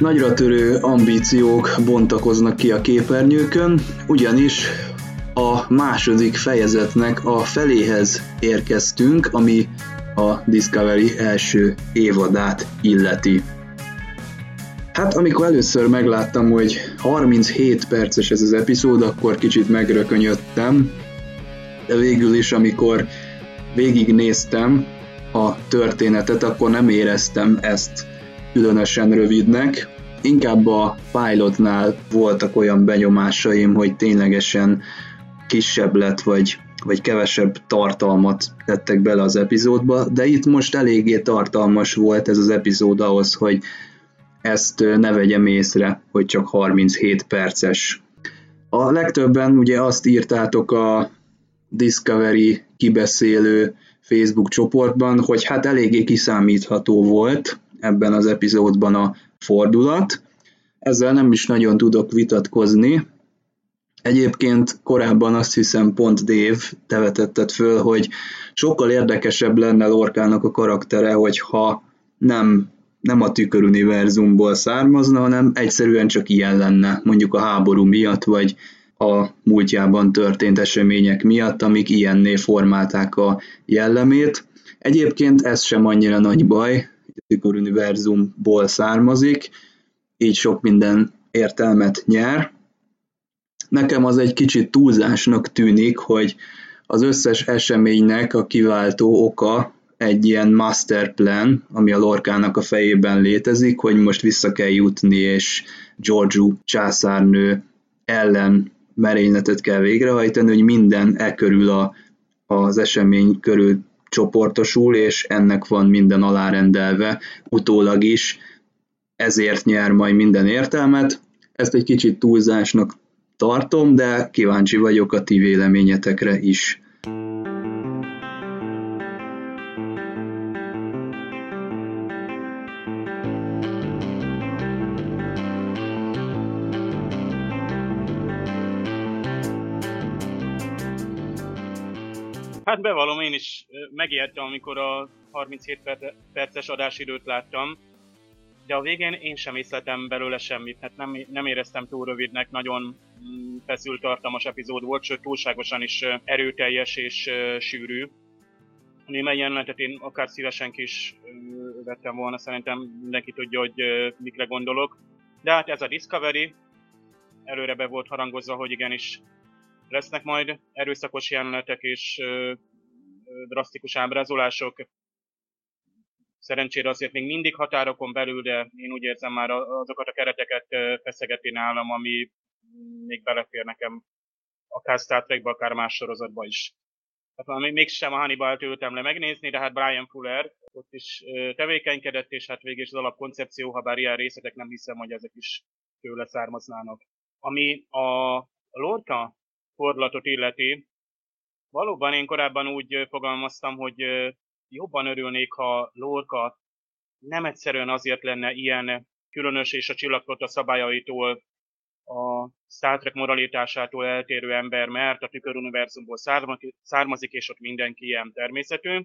Nagyra törő ambíciók bontakoznak ki a képernyőkön, ugyanis a második fejezetnek a feléhez érkeztünk, ami a Discovery első évadát illeti. Hát amikor először megláttam, hogy 37 perces ez az epizód, akkor kicsit megrökönyödtem, de végül is, amikor végignéztem a történetet, akkor nem éreztem ezt különösen rövidnek. Inkább a pilotnál voltak olyan benyomásaim, hogy ténylegesen kisebb lett, vagy kevesebb tartalmat tettek bele az epizódba, de itt most eléggé tartalmas volt ez az epizód ahhoz, hogy ezt ne vegyem észre, hogy csak 37 perces. A legtöbben ugye azt írtátok a Discovery kibeszélő Facebook csoportban, hogy hát eléggé kiszámítható volt ebben az epizódban a fordulat. Ezzel nem is nagyon tudok vitatkozni. Egyébként korábban azt hiszem pont Dave, te vetetted föl, hogy sokkal érdekesebb lenne Lorcának a karaktere, hogyha nem a tüköruniverzumból származna, hanem egyszerűen csak ilyen lenne, mondjuk a háború miatt, vagy a múltjában történt események miatt, amik ilyenné formálták a jellemét. Egyébként ez sem annyira nagy baj, a tüköruniverzumból származik, így sok minden értelmet nyer. Nekem az egy kicsit túlzásnak tűnik, hogy az összes eseménynek a kiváltó oka egy ilyen masterplan, ami a Lorcának a fejében létezik, hogy most vissza kell jutni, és Giorgio császárnő ellen merényletet kell végrehajtani, hogy minden körül az esemény körül csoportosul, és ennek van minden alárendelve utólag is, ezért nyer majd minden értelmet. Ezt egy kicsit túlzásnak tartom, de kíváncsi vagyok a ti véleményetekre is. Hát bevallom, én is megijedtem, amikor a 37 perces adásidőt láttam, de a végén én sem észletem belőle semmit, hát nem éreztem túl rövidnek, nagyon feszült tartalmas epizód volt, sőt túlságosan is erőteljes és sűrű. Némely jelenetet én akár szívesen ki is vettem volna, szerintem mindenki tudja, hogy mikre gondolok. De hát ez a Discovery, előre be volt harangozva, hogy igenis lesznek majd erőszakos jelenetek és drasztikus ábrázolások. Szerencsére azért még mindig határokon belül, de én úgy érzem már azokat a kereteket feszegeti nálam, ami még belefér nekem akár Star Trekbe, akár más sorozatba is. Hát mégsem a Hannibalt ültem le megnézni, de hát Bryan Fuller ott is tevékenykedett, és hát végig is az alapkoncepció, ha bár ilyen részletek nem hiszem, hogy ezek is tőle származnának. Ami a Lorca fordulatot illeti, valóban én korábban úgy fogalmaztam, hogy jobban örülnék, ha Lorca nem egyszerűen azért lenne ilyen különös és a Csillagflotta szabályaitól, a Star Trek moralitásától eltérő ember, mert a tüköruniverzumból származik, és ott mindenki ilyen természetű,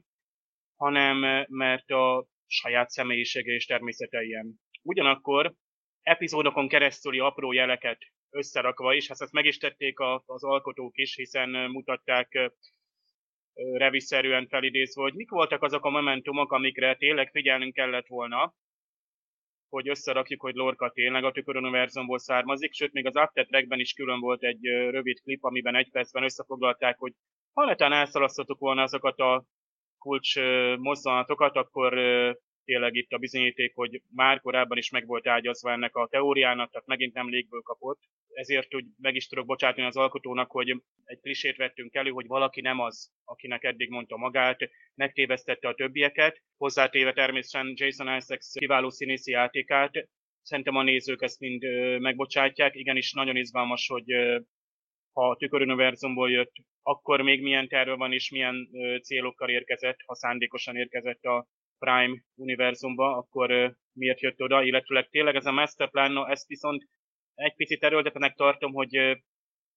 hanem mert a saját személyisége és természete ilyen. Ugyanakkor epizódokon keresztüli apró jeleket összerakva is, hát ezt meg is tették az alkotók is, hiszen mutatták reviszerűen felidézve, hogy mik voltak azok a momentumok, amikre tényleg figyelnünk kellett volna, hogy összerakjuk, hogy Lorca tényleg a tüköruniverzumból származik, sőt még az After Trackben is külön volt egy rövid klip, amiben egy percben összefoglalták, hogy ha netán elszalasztottuk volna azokat a kulcs mozzanatokat, akkor tényleg itt a bizonyíték, hogy már korábban is meg volt ágyazva ennek a teóriának, tehát megint nem légből kapott. Ezért úgy meg is tudok bocsátani az alkotónak, hogy egy klisét vettünk elő, hogy valaki nem az, akinek eddig mondta magát, megtévesztette a többieket, hozzátéve természetesen Jason Isaacs kiváló színészi játékát. Szerintem a nézők ezt mind megbocsátják. Igenis nagyon izgalmas, hogy ha a tüköruniverzumból jött, akkor még milyen terve van és milyen célokkal érkezett, ha szándékosan érkezett a Prime univerzumba, akkor miért jött oda, illetőleg tényleg ez a masterplan, no, ezt viszont egy picit erőltetnek tartom, hogy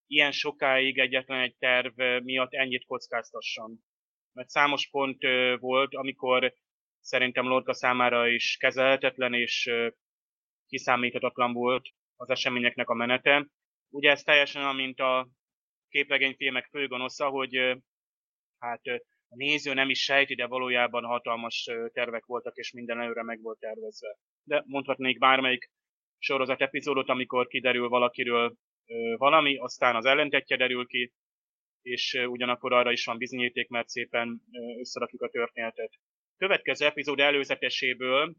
ilyen sokáig egyetlen egy terv miatt ennyit kockáztasson. Mert számos pont volt, amikor szerintem Lorca számára is kezelhetetlen és kiszámíthatatlan volt az eseményeknek a menete. Ugye ez teljesen olyan, mint a képregényfilmek főgonosza, hogy hát a néző nem is sejti, de valójában hatalmas tervek voltak, és minden előre meg volt tervezve. De mondhatnék bármelyik sorozat epizódot, amikor kiderül valakiről valami, aztán az ellentetje derül ki, és ugyanakkor arra is van bizonyíték, mert szépen összerakjuk a történetet. Következő epizód előzeteséből,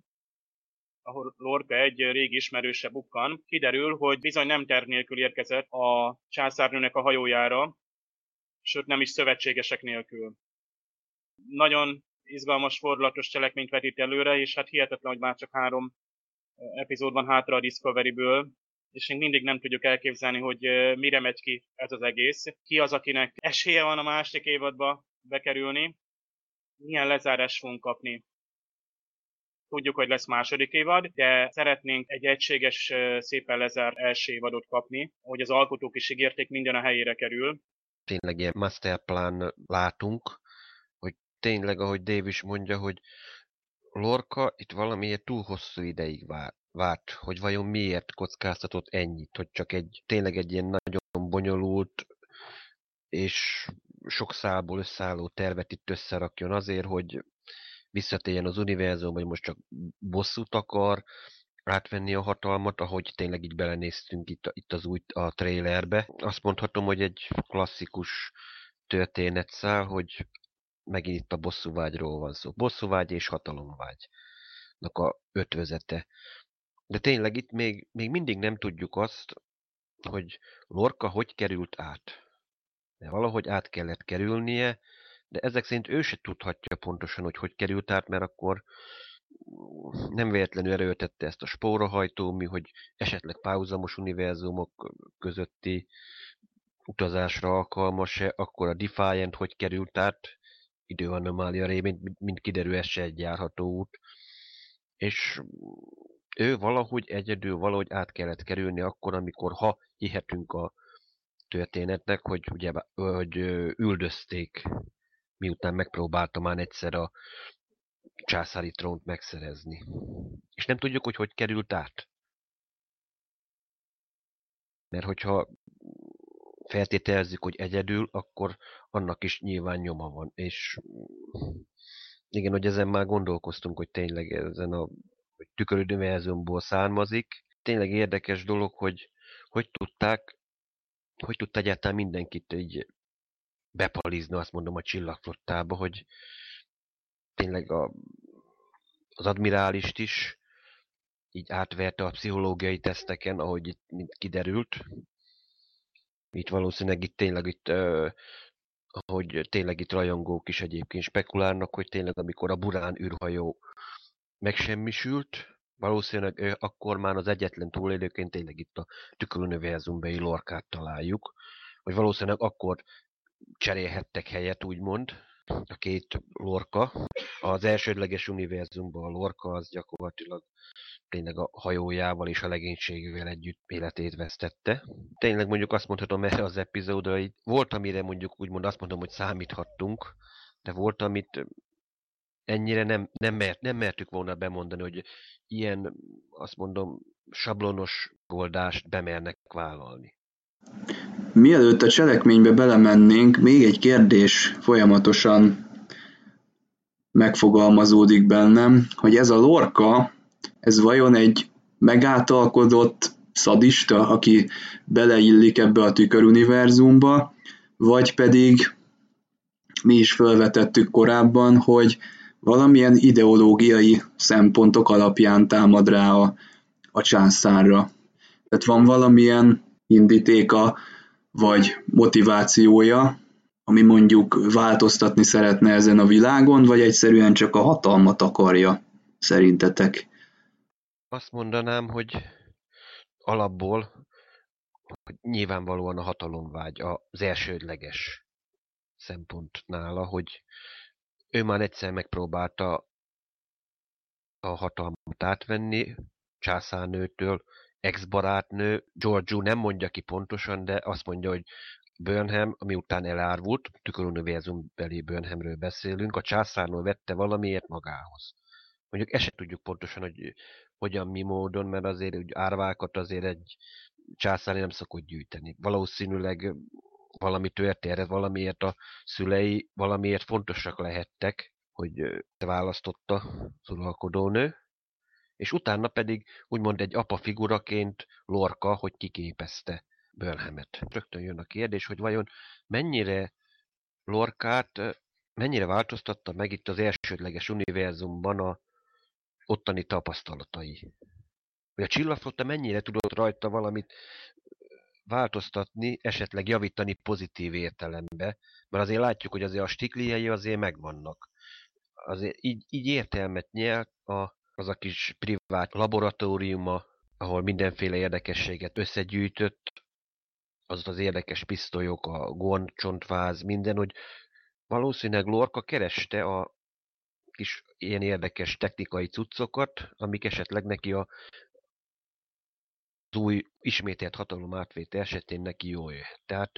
ahol Lorca egy régi ismerőse bukkan, kiderül, hogy bizony nem terv nélkül érkezett a császárnőnek a hajójára, sőt nem is szövetségesek nélkül. Nagyon izgalmas, fordulatos cselekményt vetít előre, és hát hihetetlen, hogy már csak 3 epizód van hátra a Discoveryből, és még mindig nem tudjuk elképzelni, hogy mire megy ki ez az egész. Ki az, akinek esélye van a második évadba bekerülni? Milyen lezárást fogunk kapni? Tudjuk, hogy lesz második évad, de szeretnénk egy egységes, szépen lezárt első évadot kapni, hogy az alkotók is ígérték, minden a helyére kerül. Tényleg ilyen masterplan látunk, hogy tényleg, ahogy Dave is mondja, hogy Lorca itt valamiért túl hosszú ideig várt, hogy vajon miért kockáztatott ennyit, hogy csak tényleg egy ilyen nagyon bonyolult és sok szálból összeálló tervet itt összerakjon azért, hogy visszatérjen az univerzum, vagy most csak bosszút akar átvenni a hatalmat, ahogy tényleg így belenéztünk itt az új a trailerbe. Azt mondhatom, hogy egy klasszikus történetszál, hogy megint itt a bosszúvágyról van szó. Bosszúvágy és hatalomvágynak a ötvözete. De tényleg itt még mindig nem tudjuk azt, hogy Lorca hogy került át. De valahogy át kellett kerülnie, de ezek szerint ő se tudhatja pontosan, hogy hogy került át, mert akkor nem véletlenül erőltette ezt a spórahajtómű, hogy esetleg párhuzamos univerzumok közötti utazásra alkalmas-e, akkor a Defiant hogy került át, időanomália révén, mint kiderül, ez se egy járható út. És ő valahogy egyedül, valahogy át kellett kerülni akkor, amikor, ha hihetünk a történetnek, hogy üldözték, miután megpróbálta már egyszer a császári trónt megszerezni. És nem tudjuk, hogy került át. Mert hogyha feltételezzük, hogy egyedül, akkor annak is nyilván nyoma van. És igen, hogy ezen már gondolkoztunk, hogy tényleg ezen a tükörüdömjelzőmből származik. Tényleg érdekes dolog, hogy tudta egyáltalán mindenkit így bepalizni, azt mondom, a csillagflottába, hogy tényleg az admirálist is így átverte a pszichológiai teszteken, ahogy itt kiderült. Itt valószínűleg tényleg itt rajongók is egyébként spekulálnak, hogy tényleg amikor a Burán űrhajó megsemmisült, valószínűleg akkor már az egyetlen túlélőként tényleg itt a tükörüniverzumbeli Lorcát találjuk, vagy valószínűleg akkor cserélhettek helyet, úgymond, a két Lorca. Az elsődleges univerzumban a Lorca az gyakorlatilag tényleg a hajójával és a legénységével együtt életét vesztette. Tényleg mondjuk azt mondhatom erre az epizódra, hogy volt, amire mondjuk úgymond azt mondom, hogy számíthattunk, de volt, amit ennyire nem mertük volna bemondani, hogy ilyen, azt mondom, sablonos oldást bemernek vállalni. Mielőtt a cselekménybe belemennénk, még egy kérdés folyamatosan megfogalmazódik bennem, hogy ez a Lorca, ez vajon egy megáltalkodott szadista, aki beleillik ebbe a tüköruniverzumba, vagy pedig mi is felvetettük korábban, hogy valamilyen ideológiai szempontok alapján támad rá a császárra. Tehát van valamilyen indítéka vagy motivációja, ami mondjuk változtatni szeretne ezen a világon, vagy egyszerűen csak a hatalmat akarja, szerintetek? Azt mondanám, hogy alapból hogy nyilvánvalóan a hatalomvágy az elsődleges szempont nála, hogy ő már egyszer megpróbálta a hatalmat átvenni császárnőtől, ex-barátnő, Giorgio nem mondja ki pontosan, de azt mondja, hogy Burnham, miután elárvult, tükörüniverzumbeli Burnhamről beszélünk, a császárnő vette valamiért magához. Mondjuk ezt sem tudjuk pontosan, hogy hogyan, mi módon, mert azért úgy árvákat azért egy császári nem szokott gyűjteni. Valószínűleg valami történet, valamiért a szülei valamiért fontosak lehettek, hogy választotta az uralkodónő, és utána pedig úgymond egy apa figuraként Lorca, hogy kiképezte Burnhamet. Rögtön jön a kérdés, hogy vajon mennyire Lorcát, mennyire változtatta meg itt az elsődleges univerzumban a ottani tapasztalatai. Hogy a csillagflotta mennyire tudott rajta valamit változtatni, esetleg javítani pozitív értelembe, mert azért látjuk, hogy azért a stikliei azért megvannak. Azért így értelmet nyer az a kis privát laboratóriuma, ahol mindenféle érdekességet összegyűjtött, az az érdekes pisztolyok, a gononcsontváz, minden, hogy valószínűleg Lorca kereste a kis ilyen érdekes technikai cuccokat, amik esetleg neki az új ismételt hatalom átvétel esetén neki jól jöhet. Tehát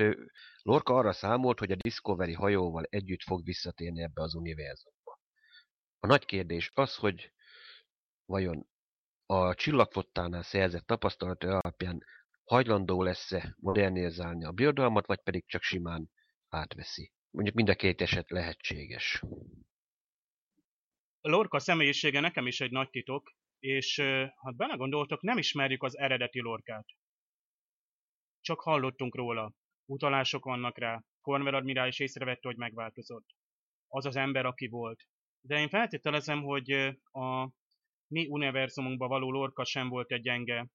Lorca arra számolt, hogy a Discovery hajóval együtt fog visszatérni ebbe az univerzumba. A nagy kérdés az, hogy vajon a csillagflottánál szerzett tapasztalata alapján hajlandó lesz-e modernizálni a birodalmat, vagy pedig csak simán átveszi. Mondjuk mind a két eset lehetséges. A Lorca személyisége nekem is egy nagy titok, és ha belegondoltok, nem ismerjük az eredeti Lorcát. Csak hallottunk róla. Utalások vannak rá. Cornwell admirális is észrevette, hogy megváltozott. Az az ember, aki volt. De én feltételezem, hogy a mi univerzumunkban való Lorca sem volt egy gyenge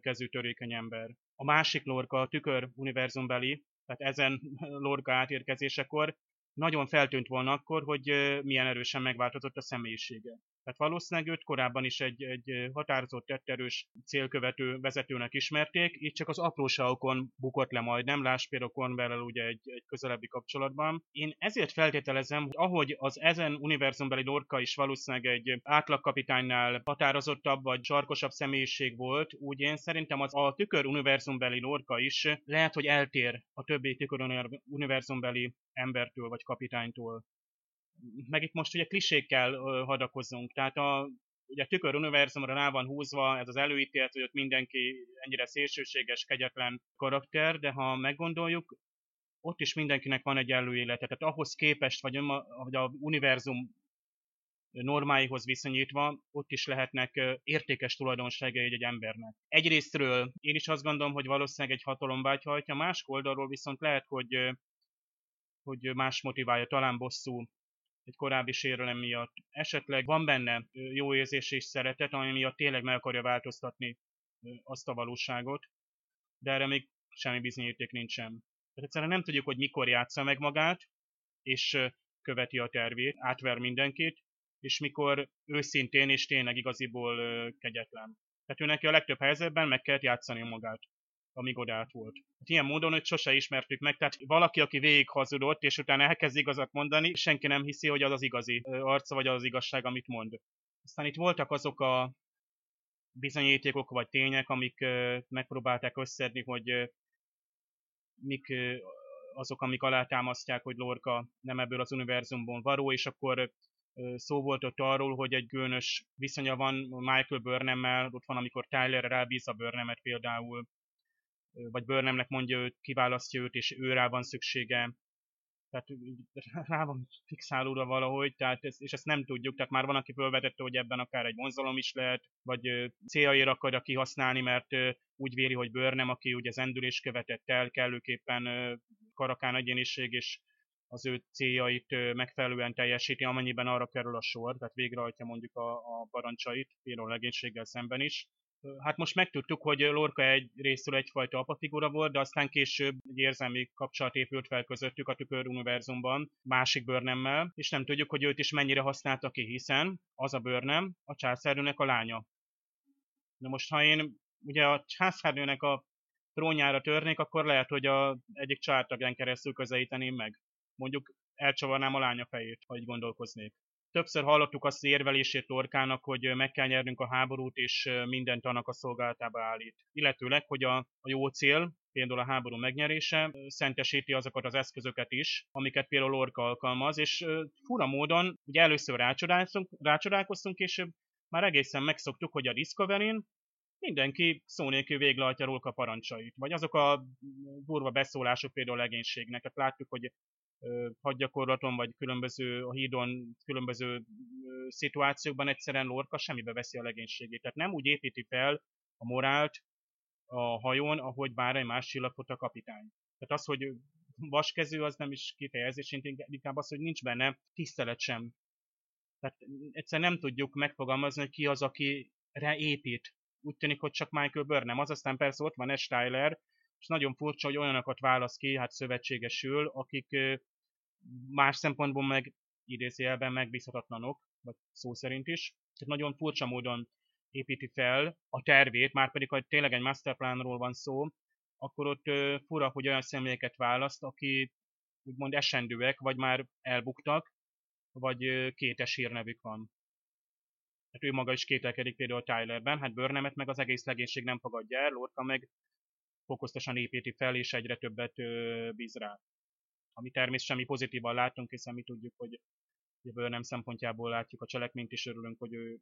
kezű törékeny ember. A másik Lorca, a tükör univerzumbeli, tehát ezen Lorca átérkezésekor nagyon feltűnt volna akkor, hogy milyen erősen megváltozott a személyisége. Tehát valószínűleg őt korábban is egy határozott, tetterős célkövető vezetőnek ismerték, így csak az apróságokon bukott le majdnem, lásd például Cornwell-el ugye egy közelebbi kapcsolatban. Én ezért feltételezem, hogy ahogy az ezen univerzumbeli Lorca is valószínűleg egy átlagkapitánynál határozottabb vagy sarkosabb személyiség volt, úgy én szerintem az a tükör univerzumbeli Lorca is lehet, hogy eltér a többi tükör univerzumbeli embertől vagy kapitánytól. Meg itt most ugye klisékkel hadakozzunk, tehát ugye a tükör univerzumra rá van húzva ez az előítélet, hogy ott mindenki ennyire szélsőséges, kegyetlen karakter, de ha meggondoljuk, ott is mindenkinek van egy előélete, tehát ahhoz képest, vagy a univerzum normáihoz viszonyítva, ott is lehetnek értékes tulajdonságai egy embernek. Egyrésztről én is azt gondolom, hogy valószínűleg egy hatalomvágy hajtja, más oldalról viszont lehet, hogy más motiválja, talán bosszú, egy korábbi sérelem miatt. Esetleg van benne jó érzés és szeretet, ami miatt tényleg meg akarja változtatni azt a valóságot, de erre még semmi bizonyíték nincsen. Tehát egyszerűen nem tudjuk, hogy mikor játsza meg magát, és követi a tervét, átver mindenkit, és mikor őszintén és tényleg igaziból kegyetlen. Tehát ő neki a legtöbb helyzetben meg kellett játszani magát, amíg odaállt volt. Hát ilyen módon őt sose ismertük meg, tehát valaki, aki végig hazudott, és utána elkezd igazat mondani, senki nem hiszi, hogy az az igazi arca, vagy az az igazság, amit mond. Aztán itt voltak azok a bizonyítékok, vagy tények, amik megpróbálták összedni, hogy mik azok, amik alátámasztják, hogy Lorca nem ebből az univerzumból való, és akkor szó volt ott arról, hogy egy gőnös viszonya van Michael Burnhammel, ott van, amikor Tyler rábíz a Burnhamet például, vagy Burnhamnek mondja őt, kiválasztja őt, és ő rá van szüksége. Tehát rá van fixálódva valahogy, tehát és ezt nem tudjuk, tehát már van, aki felvetette, hogy ebben akár egy vonzalom is lehet, vagy céljaira akarja kihasználni, mert úgy véli, hogy Burnham, aki ugye az endülést követett el, kellőképpen karakán egyéniség, és az ő céljait megfelelően teljesíti, amennyiben arra kerül a sor, tehát végrehajtja mondjuk a parancsait, például legénységgel szemben is. Hát most megtudtuk, hogy Lorca egy részről egyfajta apafigura volt, de aztán később egy érzelmi kapcsolat épült fel közöttük a tükör univerzumban, másik Burnhammel, és nem tudjuk, hogy őt is mennyire használta ki, hiszen az a Burnham a császárnőnek a lánya. Na most, ha én ugye a császárnőnek a trónjára törnék, akkor lehet, hogy egyik családtagján keresztül közelíteném meg. Mondjuk elcsavarnám a lánya fejét, ha így gondolkoznék. Többször hallottuk azt az érvelését Lorcának, hogy meg kell nyernünk a háborút, és mindent annak a szolgálatába állít. Illetőleg, hogy a jó cél, például a háború megnyerése, szentesíti azokat az eszközöket is, amiket például Lorca alkalmaz, és fura módon ugye először rácsodálkoztunk, később Már egészen megszoktuk, hogy a Discovery-n mindenki szó nélkül véglehajtja Lorca parancsait. Vagy azok a durva beszólások például legénységnek. Hát láttuk, hogy hadgyakorlaton vagy különböző a hídon, különböző szituációkban egyszerűen Lorca semmibe veszi a legénységét. Tehát nem úgy építi fel a morált a hajón, ahogy bár egy más csillagfot a kapitány. Tehát az, hogy vaskezű, az nem is kifejezés, inkább az, hogy nincs benne tisztelet sem. Tehát egyszerűen nem tudjuk megfogalmazni, hogy ki az, akire épít. Úgy tűnik, hogy csak Michael Burnham. Az aztán persze ott van Tyler, és nagyon furcsa, hogy olyanokat válasz ki, hát szövetségesül, akik más szempontból meg idézőjelben megbízhatatlanok, vagy szó szerint is. Tehát nagyon furcsa módon építi fel a tervét, márpedig, ha tényleg egy masterplanról van szó, akkor ott fura, hogy olyan személyeket választ, aki úgymond esendőek, vagy már elbuktak, vagy kétes hírnevük van. Hát ő maga is kételkedik például Tylerben, hát Burnhamet meg az egész legénység nem fogadja el, Lorca meg fokozatosan építi fel, és egyre többet bíz rá. Ami természetesen mi pozitívan látunk, hiszen mi tudjuk, hogy Burnham szempontjából látjuk a cselekményt, és örülünk, hogy ő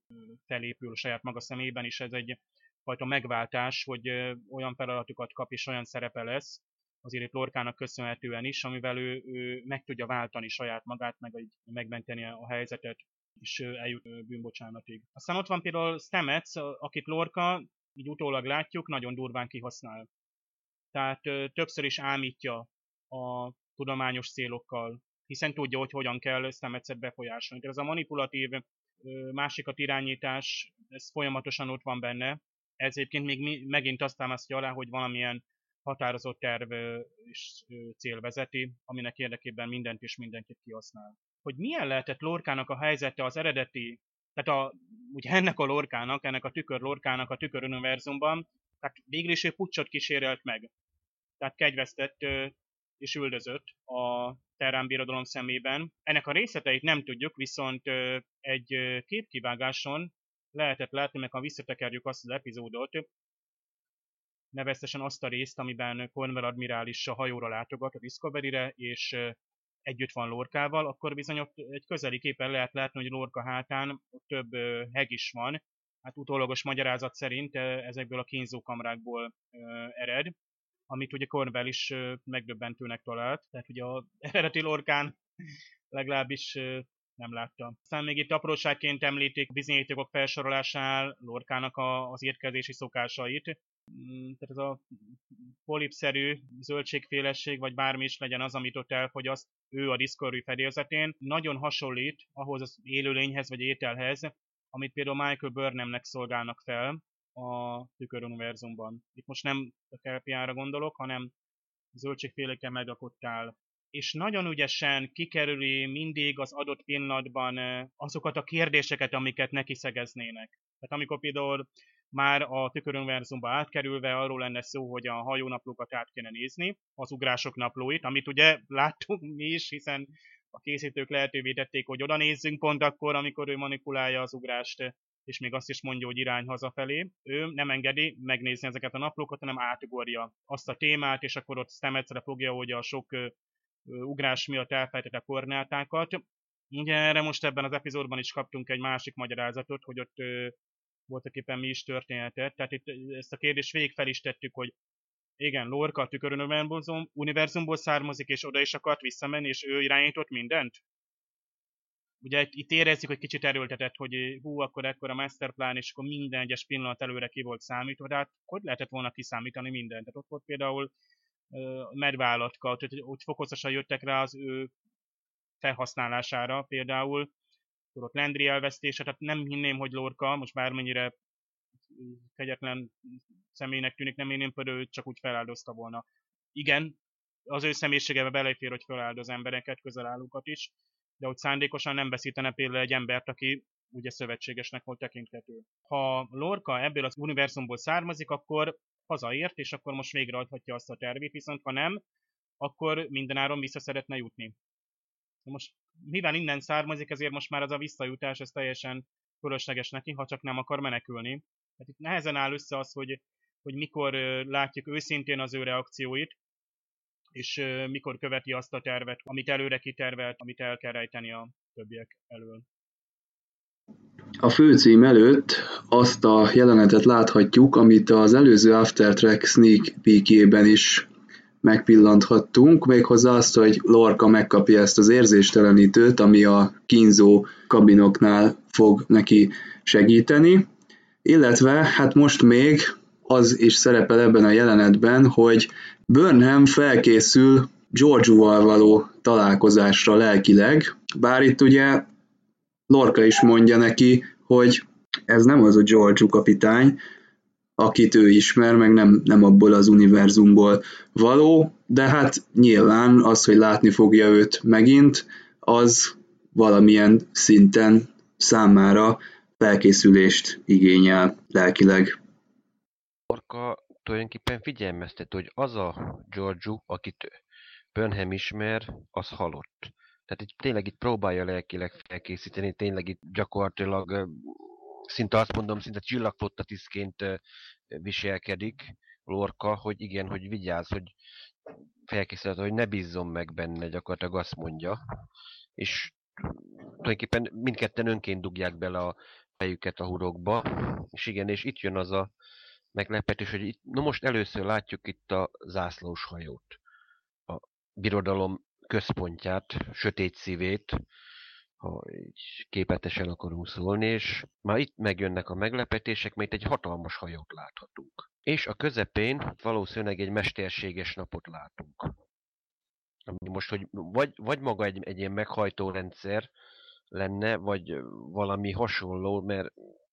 felépül saját maga szemében, és ez egyfajta megváltás, hogy olyan feladatokat kap, és olyan szerepe lesz, azért itt Lorcának köszönhetően is, amivel ő meg tudja váltani saját magát, megmenteni a helyzetet, és eljut bűnbocsánatig. Aztán ott van például Stamets, akit Lorca, így utólag látjuk, nagyon durván kihasznál. Tehát többször is ámítja a tudományos célokkal, hiszen tudja, hogy hogyan kell Stametset befolyásolni. Tehát ez a manipulatív másikat irányítás, ez folyamatosan ott van benne. Ez egyébként még megint azt támasztja alá, hogy valamilyen határozott terv és cél vezeti, aminek érdekében mindent és mindenkit kihasznál. Hogy milyen lehetett Lorcának a helyzete az eredeti, tehát ugye ennek a Lorcának, ennek a tükör Lorcának a tükör univerzumban, tehát végül is ő puccsot kísérelt meg. Tehát kegyvesztett és üldözött a Terrán Birodalom szemében. Ennek a részleteit nem tudjuk, viszont egy képkivágáson lehetett látni, mert ha visszatekerjük azt az epizódot, nevezetesen azt a részt, amiben Cornwell admirális a hajóra látogat, a Discovery-re, és együtt van Lorcával, akkor bizony ott egy közeli képen lehet látni, hogy Lorca hátán több heg is van. Hát utólagos magyarázat szerint ezekből a kínzókamrákból ered, amit ugye Cornwell is megdöbbentőnek talált, tehát ugye az eredeti Lorcán legalábbis nem látta. Aztán még itt apróságként említik bizonyítékok felsorolásánál Lorcának az étkezési szokásait. Tehát ez a polipszerű zöldségfélesség, vagy bármi is legyen az, amit ott elfogyaszt, ő a Discovery fedélzetén, nagyon hasonlít ahhoz az élőlényhez, vagy ételhez, amit például Michael Burnhamnek szolgálnak fel a tüköruniverzumban. Itt most nem a kelpiára gondolok, hanem zöldségfélékkel megrakott tál. És nagyon ügyesen kikerüli mindig az adott pillanatban azokat a kérdéseket, amiket neki szegeznének. Tehát amikor például már a tüköruniverzumba átkerülve arról lenne szó, hogy a hajónaplókat át kéne nézni, az ugrások naplóit, amit ugye láttuk mi is, hiszen a készítők lehetővé tették, hogy oda nézzünk pont akkor, amikor ő manipulálja az ugrást, és még azt is mondja, hogy irány hazafelé. Ő nem engedi megnézni ezeket a naplókat, hanem átugorja azt a témát, és akkor ott Stametsre fogja, hogy a sok ugrás miatt elfejtett a kornátákat. Ugye erre most ebben az epizódban is kaptunk egy másik magyarázatot, hogy ott voltak éppen mi is történhetett. Tehát itt ezt a kérdést végig fel is tettük, hogy igen, Lorca a tüköruniverzumból származik, és oda is akart visszamenni, és ő irányított mindent? Ugye itt érezzük, hogy kicsit erőltetett, hogy hú, akkor ekkora masterplan, és akkor minden egyes pillanat előre ki volt számítva, de hát hogy lehetett volna kiszámítani mindent? Tehát ott volt például medvállatka, ott fokozatosan jöttek rá az ő felhasználására például, ott Landry elvesztése, tehát nem hinném, hogy Lorca, most bármennyire kegyetlen személynek tűnik, nem hinném, hogy ő csak úgy feláldozta volna. Igen, az ő személyiségebe belefér, hogy feláldoz embereket, közelállókat is, de hogy szándékosan nem veszítene például egy embert, aki ugye szövetségesnek volt tekinthető. Ha Lorca ebből az univerzumból származik, akkor hazaért, és akkor most végrehajthatja azt a tervét, viszont ha nem, akkor mindenáron vissza szeretne jutni. Most mivel innen származik, ezért most már az a visszajutás, ez teljesen fölösleges neki, ha csak nem akar menekülni. Tehát itt nehezen áll össze az, hogy mikor látjuk őszintén az ő reakcióit, és mikor követi azt a tervet, amit előre kitervelt, amit el kell rejteni a többiek elől. A főcím előtt azt a jelenetet láthatjuk, amit az előző After Trek sneak peekjében is megpillanthattunk, méghozzá azt, hogy Lorca megkapja ezt az érzéstelenítőt, ami a kínzó kabinoknál fog neki segíteni, illetve hát most még az is szerepel ebben a jelenetben, hogy Burnham felkészül Giorgioval való találkozásra lelkileg, bár itt ugye Lorca is mondja neki, hogy ez nem az a Giorgio kapitány, akit ő ismer, meg nem abból az univerzumból való, de hát nyilván az, hogy látni fogja őt megint, az valamilyen szinten számára felkészülést igényel lelkileg. Lorca tulajdonképpen figyelmeztet, hogy az a Giorgio, akit Burnham ismer, az halott. Tehát itt tényleg itt próbálja lelkileg felkészíteni, tényleg itt gyakorlatilag szinte azt mondom, szinte csillagflotta tisztként viselkedik Lorca, hogy igen, hogy vigyázz, hogy felkészíted, hogy ne bízzon meg benne, gyakorlatilag azt mondja. És tulajdonképpen mindketten önként dugják bele a fejüket a hurokba. És igen, és itt jön az a meglepetés, hogy itt, no most először látjuk itt a zászlós hajót, a birodalom központját, sötét szívét, ha így képletesen akarunk szólni, és már itt megjönnek a meglepetések, mert egy hatalmas hajót láthatunk. És a közepén valószínűleg egy mesterséges napot látunk. Most, hogy vagy maga egy ilyen meghajtó rendszer lenne, vagy valami hasonló, mert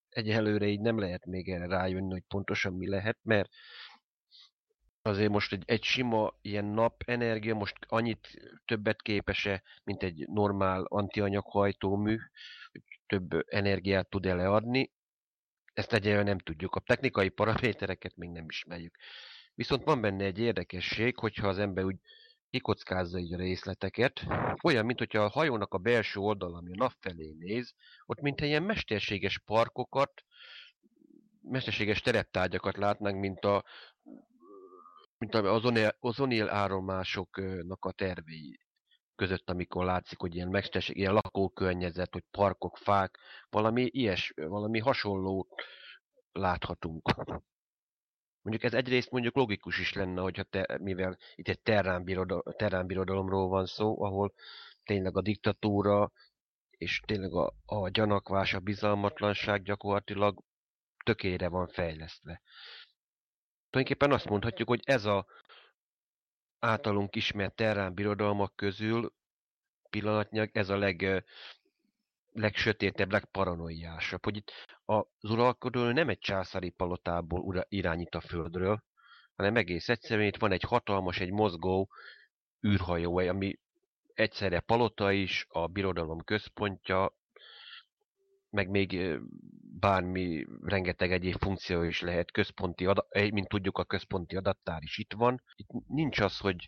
egyelőre így nem lehet még erre rájönni, hogy pontosan mi lehet, mert azért most egy sima ilyen napenergia most annyit többet képes-e, mint egy normál antianyaghajtómű, több energiát tud leadni. Ezt egyelőre nem tudjuk, a technikai paramétereket még nem ismerjük. Viszont van benne egy érdekesség, hogyha az ember úgy kikockázza így a részleteket, olyan, mint hogyha a hajónak a belső oldala, ami a nap felé néz, ott mint ilyen mesterséges parkokat, mesterséges tereptárgyakat látnánk, mint az O'Neill állomásoknak a tervei között, amikor látszik, hogy ilyen megstesség, ilyen lakókörnyezet, hogy parkok, fák, valami hasonlót láthatunk. Mondjuk ez egyrészt mondjuk logikus is lenne, hogyha mivel itt egy terránbirodalomról van szó, ahol tényleg a diktatúra és tényleg a gyanakvás, a bizalmatlanság gyakorlatilag tökére van fejlesztve. Tulajdonképpen azt mondhatjuk, hogy ez az általunk ismert terrán birodalmak közül pillanatnyilag ez a legsötétebb, legparanoiásabb. Hogy itt az uralkodó nem egy császári palotából irányít a földről, hanem egész egyszerűen itt van egy hatalmas, egy mozgó űrhajó, ami egyszerre palota is, a birodalom központja, meg még bármi, rengeteg egyéb funkció is lehet, mint tudjuk a központi adattár is itt van. Itt nincs az, hogy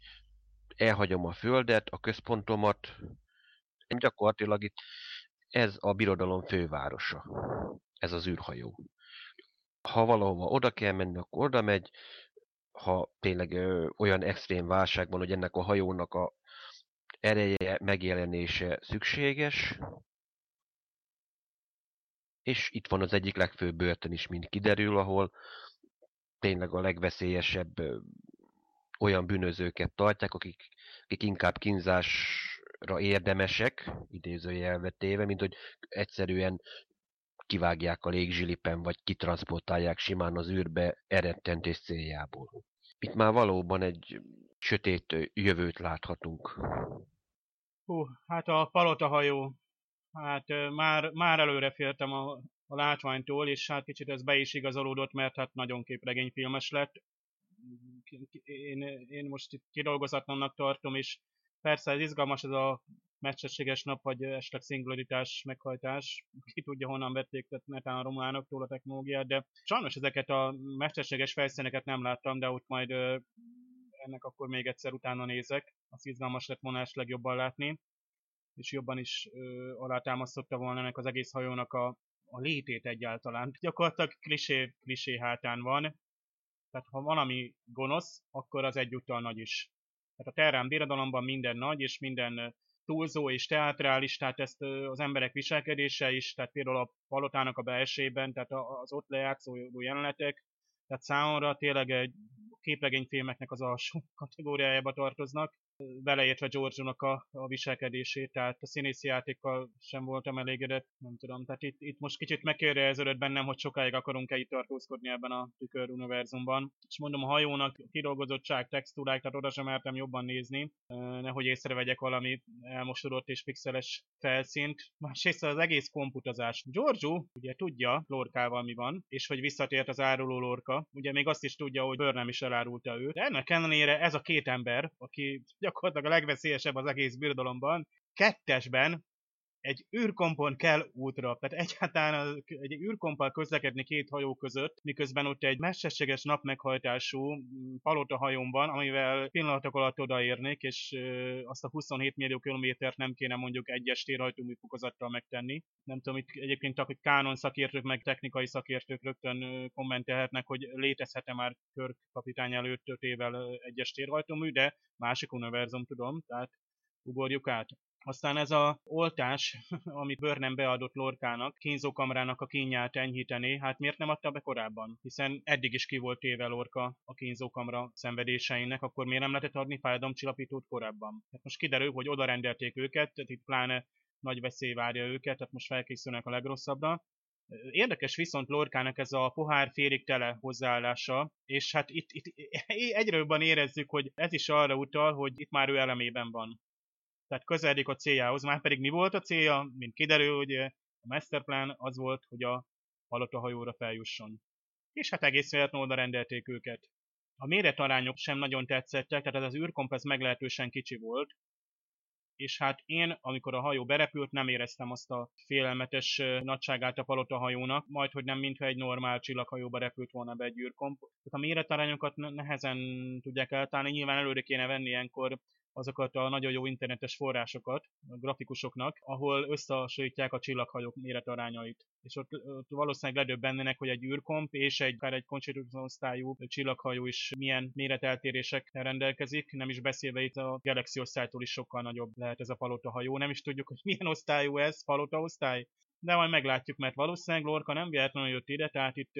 elhagyom a földet, a központomat, gyakorlatilag itt ez a birodalom fővárosa, ez az űrhajó. Ha valahova oda kell menni, akkor oda megy, ha tényleg olyan extrém válság van, hogy ennek a hajónak a ereje, megjelenése szükséges. És itt van az egyik legfőbb börtön is, mint kiderül, ahol tényleg a legveszélyesebb olyan bűnözőket tartják, akik inkább kínzásra érdemesek, idézőjelbe téve, mint hogy egyszerűen kivágják a légzsilipen, vagy kitranszportálják simán az űrbe eredtentés céljából. Itt már valóban egy sötét jövőt láthatunk. Hú, hát a palotahajó. Hát már előre féltem a látványtól, és hát kicsit ez be is igazolódott, mert hát nagyon képregényfilmes lett. Én most itt kidolgozatlannak tartom, és persze ez izgalmas, ez a mesterséges nap, vagy esetleg szingularitás meghajtás. Ki tudja, honnan vették, tehát netán a romlának tól a technológiát, de sajnos ezeket a mesterséges felszíneket nem láttam, de ott majd ennek akkor még egyszer utána nézek. Az izgalmas lett volna esetleg jobban látni, és jobban is alátámasztotta volna ennek az egész hajónak a létét egyáltalán. Gyakorlatilag klisé hátán van, tehát ha valami gonosz, akkor az egyúttal nagy is. Tehát a terrán birodalomban minden nagy, és minden túlzó és teátrális, tehát ezt az emberek viselkedése is, tehát például a palotának a belsejében, tehát az ott lejátszódó jelenetek, tehát számomra tényleg egy képregényfilmeknek az alsó kategóriájába tartoznak, beleértve Giorgio-nak a viselkedését, tehát a színészi játékkal sem voltam elégedett, nem tudom, tehát itt most kicsit megkérdeződött bennem, hogy sokáig akarunk-e itt tartózkodni ebben a tüköruniverzumban. És mondom, a hajónak kidolgozottság, textúrák, tehát oda sem mertem jobban nézni, nehogy észrevegyek valami elmosodott és pixeles felszínt. Másrészt az egész komputazás. Giorgio ugye tudja Lorcával mi van, és hogy visszatért az áruló Lorca, ugye még azt is tudja, hogy Burnham is elárulta őt. De ennek ellenére ez a két ember, aki gyakorlatilag a legveszélyesebb az egész birodalomban, kettesben egy űrkompon kell útra. Tehát egyáltalán egy űrkomppal közlekedni két hajó között, miközben ott egy mesterséges napmeghajtású palotahajón van, amivel pillanatok alatt odaérnék, és azt a 27 millió kilométert nem kéne mondjuk egyes térhajtómű fokozattal megtenni. Nem tudom, itt egyébként akik kánon szakértők, meg technikai szakértők rögtön kommentelhetnek, hogy létezhet-e már Kirk kapitány előtt 5 évvel egyes térhajtómű, de másik univerzum, tudom, tehát ugorjuk át. Aztán ez az oltás, amit Burnham beadott Lorcának, kínzókamrának a kínját enyhíteni, hát miért nem adta be korábban? Hiszen eddig is ki volt téve Lorca a kínzókamra szenvedéseinek, akkor miért nem lehetett adni fájdalomcsillapítót korábban? Hát most kiderül, hogy oda rendelték őket, tehát itt pláne nagy veszély várja őket, tehát most felkészülnek a legrosszabbra. Érdekes viszont Lorcának ez a pohár félig tele hozzáállása, és hát itt egyre jobban érezzük, hogy ez is arra utal, hogy itt már ő elemében van. Tehát közeledik a céljához, már pedig mi volt a célja, mint kiderül, hogy a masterplan az volt, hogy a palotahajóra feljusson. És hát egész véletlenül oda rendelték őket. A méretarányok sem nagyon tetszettek, tehát az űrkomp ez meglehetősen kicsi volt, és hát én, amikor a hajó berepült, nem éreztem azt a félelmetes nagyságát a palotahajónak, majdhogy nem mintha egy normál csillaghajóba repült volna be egy űrkomp. Tehát a méretarányokat nehezen tudják eltállni, nyilván előre kéne venni ilyenkor azokat a nagyon jó internetes forrásokat a grafikusoknak, ahol összehasonlítják a csillaghajók méretarányait. És ott valószínűleg ledöbbennének, hogy egy űrkomp és akár egy Constitution osztályú csillaghajó is milyen méreteltérésekkel rendelkezik, nem is beszélve itt a Galaxy osztálytól is sokkal nagyobb lehet ez a palotahajó. Nem is tudjuk, hogy milyen osztályú ez, palotaosztály, de majd meglátjuk, mert valószínűleg Lorca nem véletlenül jött ide, tehát itt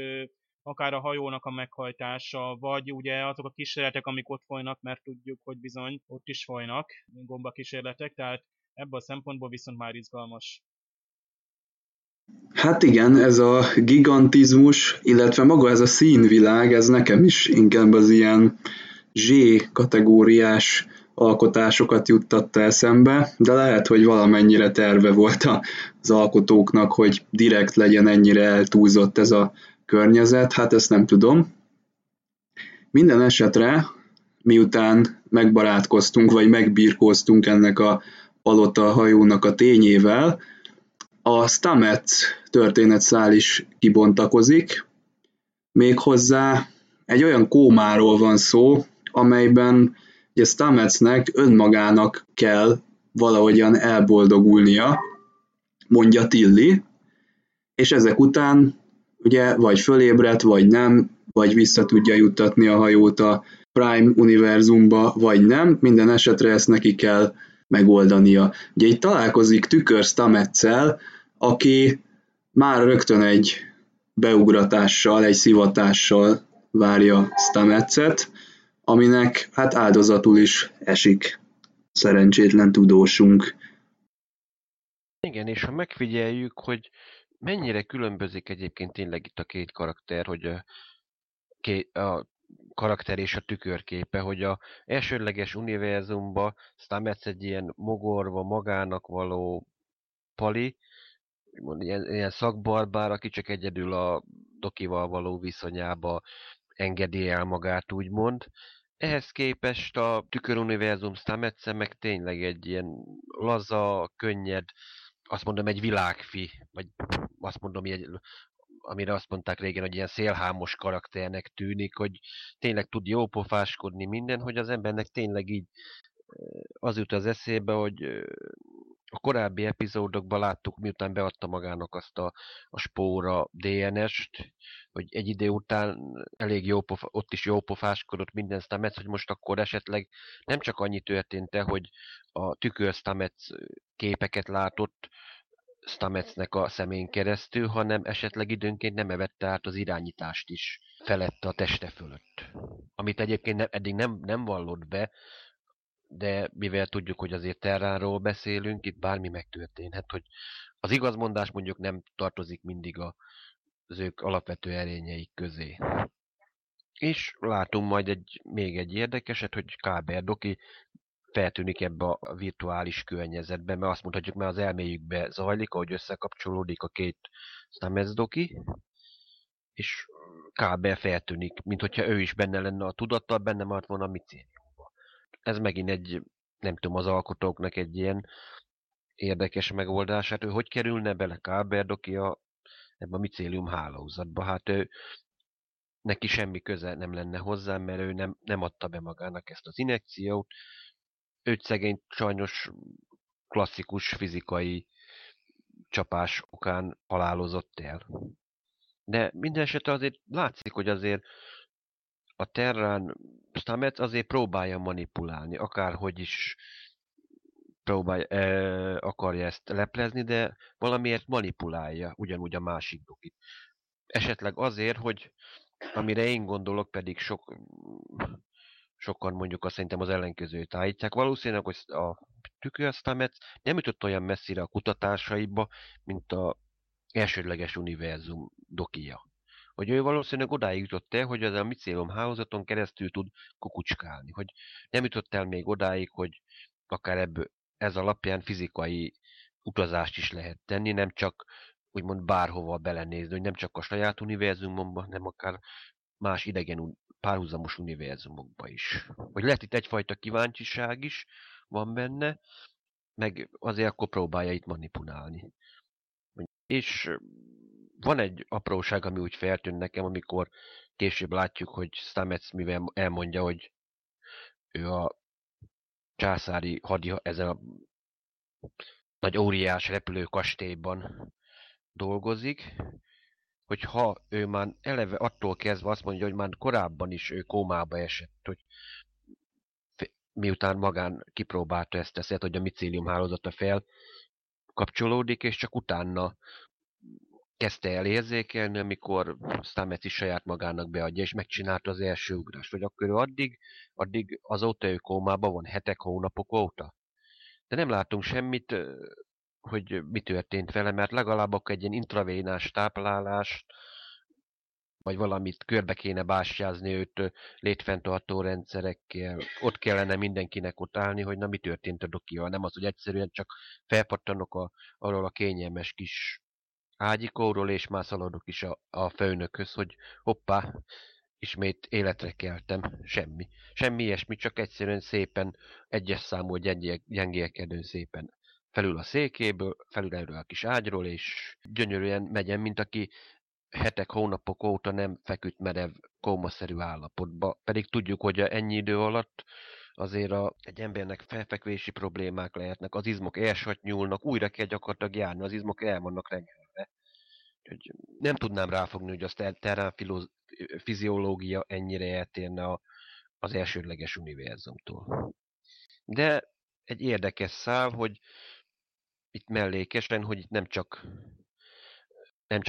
akár a hajónak a meghajtása, vagy ugye azok a kísérletek, amik ott folynak, mert tudjuk, hogy bizony ott is folynak gombakísérletek, tehát ebből a szempontból viszont már izgalmas. Hát igen, ez a gigantizmus, illetve maga ez a színvilág, ez nekem is inkább az ilyen Z-kategóriás alkotásokat juttatta eszembe, de lehet, hogy valamennyire terve volt az alkotóknak, hogy direkt legyen ennyire eltúlzott ez a környezet, hát ezt nem tudom. Minden esetre, miután megbarátkoztunk, vagy megbirkóztunk ennek a palota hajónak a tényével, a Stamets történetszál is kibontakozik, méghozzá egy olyan kómáról van szó, amelyben ugye Stametsnek önmagának kell valahogyan elboldogulnia, mondja Tilly, és ezek után ugye vagy fölébredt, vagy nem, vagy vissza tudja juttatni a hajót a Prime univerzumba, vagy nem, minden esetre ezt neki kell megoldania. Ugye itt találkozik tükör Stametszel, aki már rögtön egy beugratással, egy szivatással várja Stametszet, aminek hát áldozatul is esik szerencsétlen tudósunk. Igen, és ha megfigyeljük, hogy mennyire különbözik egyébként tényleg itt a két karakter, hogy a karakter és a tükörképe, hogy a elsődleges univerzumban Stamets egy ilyen mogorva, magának való pali, ilyen szakbarbár, aki csak egyedül a dokival való viszonyába engedi el magát, úgymond. Ehhez képest a tüköruniverzum Stamets-e meg tényleg egy ilyen laza, könnyed, azt mondom, egy világfi, vagy azt mondom, amire azt mondták régen, hogy ilyen szélhámos karakternek tűnik, hogy tényleg tud jópofáskodni minden, hogy az embernek tényleg így az jut az eszébe, hogy a korábbi epizódokban láttuk, miután beadta magának azt a spóra DNS-t, hogy egy idő után elég ott is jópofáskodott minden Stamets, hogy most akkor esetleg nem csak annyi történt, hogy a tükör Stamets képeket látott Stametsnek a szemén keresztül, hanem esetleg időnként nem evette át az irányítást is felette a teste fölött. Amit egyébként eddig nem vallott be, de mivel tudjuk, hogy azért Terráról beszélünk, itt bármi megtörténhet, hogy az igazmondás mondjuk nem tartozik mindig az ők alapvető erényeik közé. És látunk majd még egy érdekeset, hogy Culber Doki feltűnik ebbe a virtuális környezetbe, mert azt mondhatjuk, mert az elméjükbe zajlik, ahogy összekapcsolódik a két Stamets Doki, és Culber feltűnik, mint hogyha ő is benne lenne a tudattal, benne maradt volna a micéliumban. Ez megint egy, nem tudom, az alkotóknak egy ilyen érdekes megoldását, ő hogy kerülne bele Culber Doki ebbe a micélium hálózatba, hát ő neki semmi köze nem lenne hozzá, mert ő nem adta be magának ezt az injekciót. Őt szegény sajnos klasszikus fizikai csapás okán halálozott el. De minden esetre azért látszik, hogy azért a Terrán Stamets azért próbálja manipulálni, akárhogy is akarja ezt leplezni, de valamiért manipulálja ugyanúgy a másik dokit. Esetleg azért, hogy amire én gondolok, pedig sokan mondjuk azt szerintem az ellenkezőt állítják. Valószínűleg, hogy a tükör Stamets nem jutott olyan messzire a kutatásaiba, mint az elsődleges univerzum dokia. Hogy ő valószínűleg odáig jutott el, hogy az a micélium hálózaton keresztül tud kukucskálni. Hogy nem jutott el még odáig, hogy akár ez alapján fizikai utazást is lehet tenni, nem csak úgymond bárhova belenézni, hogy nem csak a saját univerzumomban, hanem akár más idegen párhuzamos univerzumokba is. Hogy lehet itt egyfajta kíváncsiság is van benne, meg azért akkor próbálja itt manipulálni. És van egy apróság, ami úgy feltűn nekem, amikor később látjuk, hogy Stamets mivel elmondja, hogy ő a császári ezen a nagy óriás repülőkastélyban dolgozik, hogyha ő már eleve attól kezdve azt mondja, hogy már korábban is ő kómába esett, hogy miután magán kipróbálta ezt teszett, hogy a micélium hálózata felkapcsolódik, és csak utána kezdte el érzékelni, amikor Stamets is saját magának beadja, és megcsinálta az első ugrást, hogy akkor addig azóta ő kómában van, hetek, hónapok óta. De nem látunk semmit, hogy mi történt vele, mert legalább akkor egy ilyen intravénás táplálást, vagy valamit körbe kéne bástyázni őt létfenntartó rendszerekkel, ott kellene mindenkinek ott állni, hogy na mi történt a dokival, nem az, hogy egyszerűen csak felpattanok arról a kényelmes kis ágyikóról, és már szaladok is a főnökhöz, hogy hoppá, ismét életre keltem, semmi. Semmi ilyesmi, csak egyszerűen szépen egyes számú gyengélkedő szépen felül a székéből, felül erről a kis ágyról, és gyönyörűen megyen, mint aki hetek, hónapok óta nem feküdt merev, kómaszerű állapotba. Pedig tudjuk, hogy ennyi idő alatt azért egy embernek felfekvési problémák lehetnek, az izmok elsatnyúlnak, újra kell gyakorlatilag járni, az izmok el vannak renyelve. Úgyhogy nem tudnám ráfogni, hogy a terrán fiziológia ennyire eltérne az elsődleges univerzumtól. De egy érdekes szál, hogy itt mellékesen, hogy itt nem csak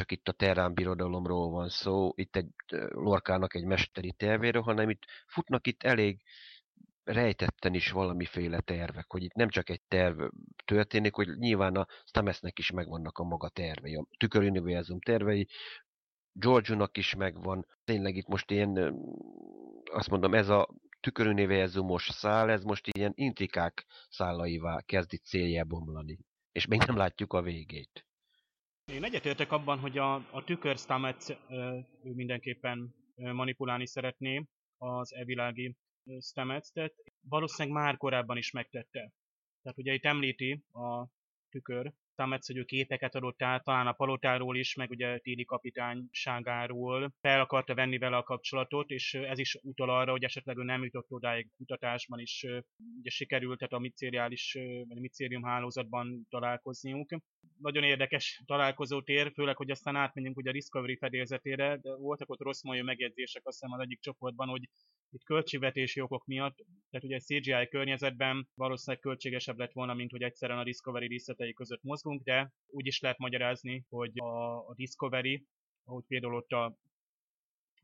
itt a Terrán birodalomról van szó, itt egy Lorcának egy mesteri tervéről, hanem itt futnak itt elég rejtetten is valamiféle tervek, hogy itt nem csak egy terv történik, hogy nyilván a Stametsnek is megvannak a maga tervei, a tüköruniverzum tervei, Giorgionak is megvan, tényleg itt most ilyen, azt mondom, ez a tüköruniverzumos szál, ez most ilyen intrikák szálaivá kezdi céljába bomlani. És még nem látjuk a végét. Én egyetértek abban, hogy a tükör Stamets ő mindenképpen manipulálni szeretné az evilági Stametset, valószínűleg már korábban is megtette. Tehát ugye itt említi a tükör Stamets, hogy ő képeket adott át, talán a palotáról is, meg ugye Tilly kapitányságáról, fel akarta venni vele a kapcsolatot, és ez is utal arra, hogy esetleg ő nem jutott odáig kutatásban is, ugye sikerült, tehát a micélium hálózatban találkozniuk. Nagyon érdekes találkozótér, főleg, hogy aztán átmenjünk ugye a Discovery fedélzetére, de voltak ott rossz molyó megjegyzések, azt hiszem az egyik csoportban, hogy itt költségvetési okok miatt, tehát ugye egy CGI környezetben valószínűleg költségesebb lett volna, mint hogy egyszerűen a Discovery részletei között mozgunk, de úgy is lehet magyarázni, hogy a Discovery, ahogy például ott a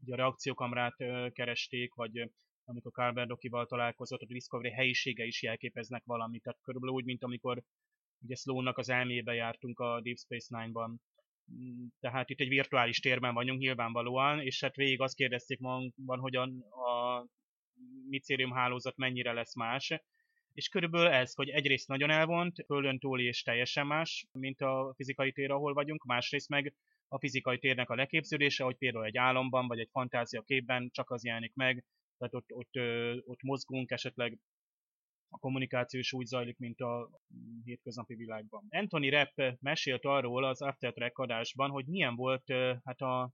reakciókamrát keresték, vagy amikor Culber Dokival találkozott, a Discovery helyisége is jelképeznek valamit. Tehát körülbelül úgy, mint amikor ugye Sloan-nak az elmébe jártunk a Deep Space Nine-ban. Tehát itt egy virtuális térben vagyunk nyilvánvalóan, és hát végig azt kérdezték magunkban, hogy a micérium hálózat mennyire lesz más. És körülbelül ez, hogy egyrészt nagyon elvont, földön túli és teljesen más, mint a fizikai tér, ahol vagyunk, másrészt meg a fizikai térnek a leképződése, hogy például egy álomban vagy egy fantáziaképben csak az jelenik meg, tehát ott mozgunk, esetleg a kommunikáció is úgy zajlik, mint a hétköznapi világban. Anthony Rapp mesélt arról az After Trek adásban, hogy milyen volt hát a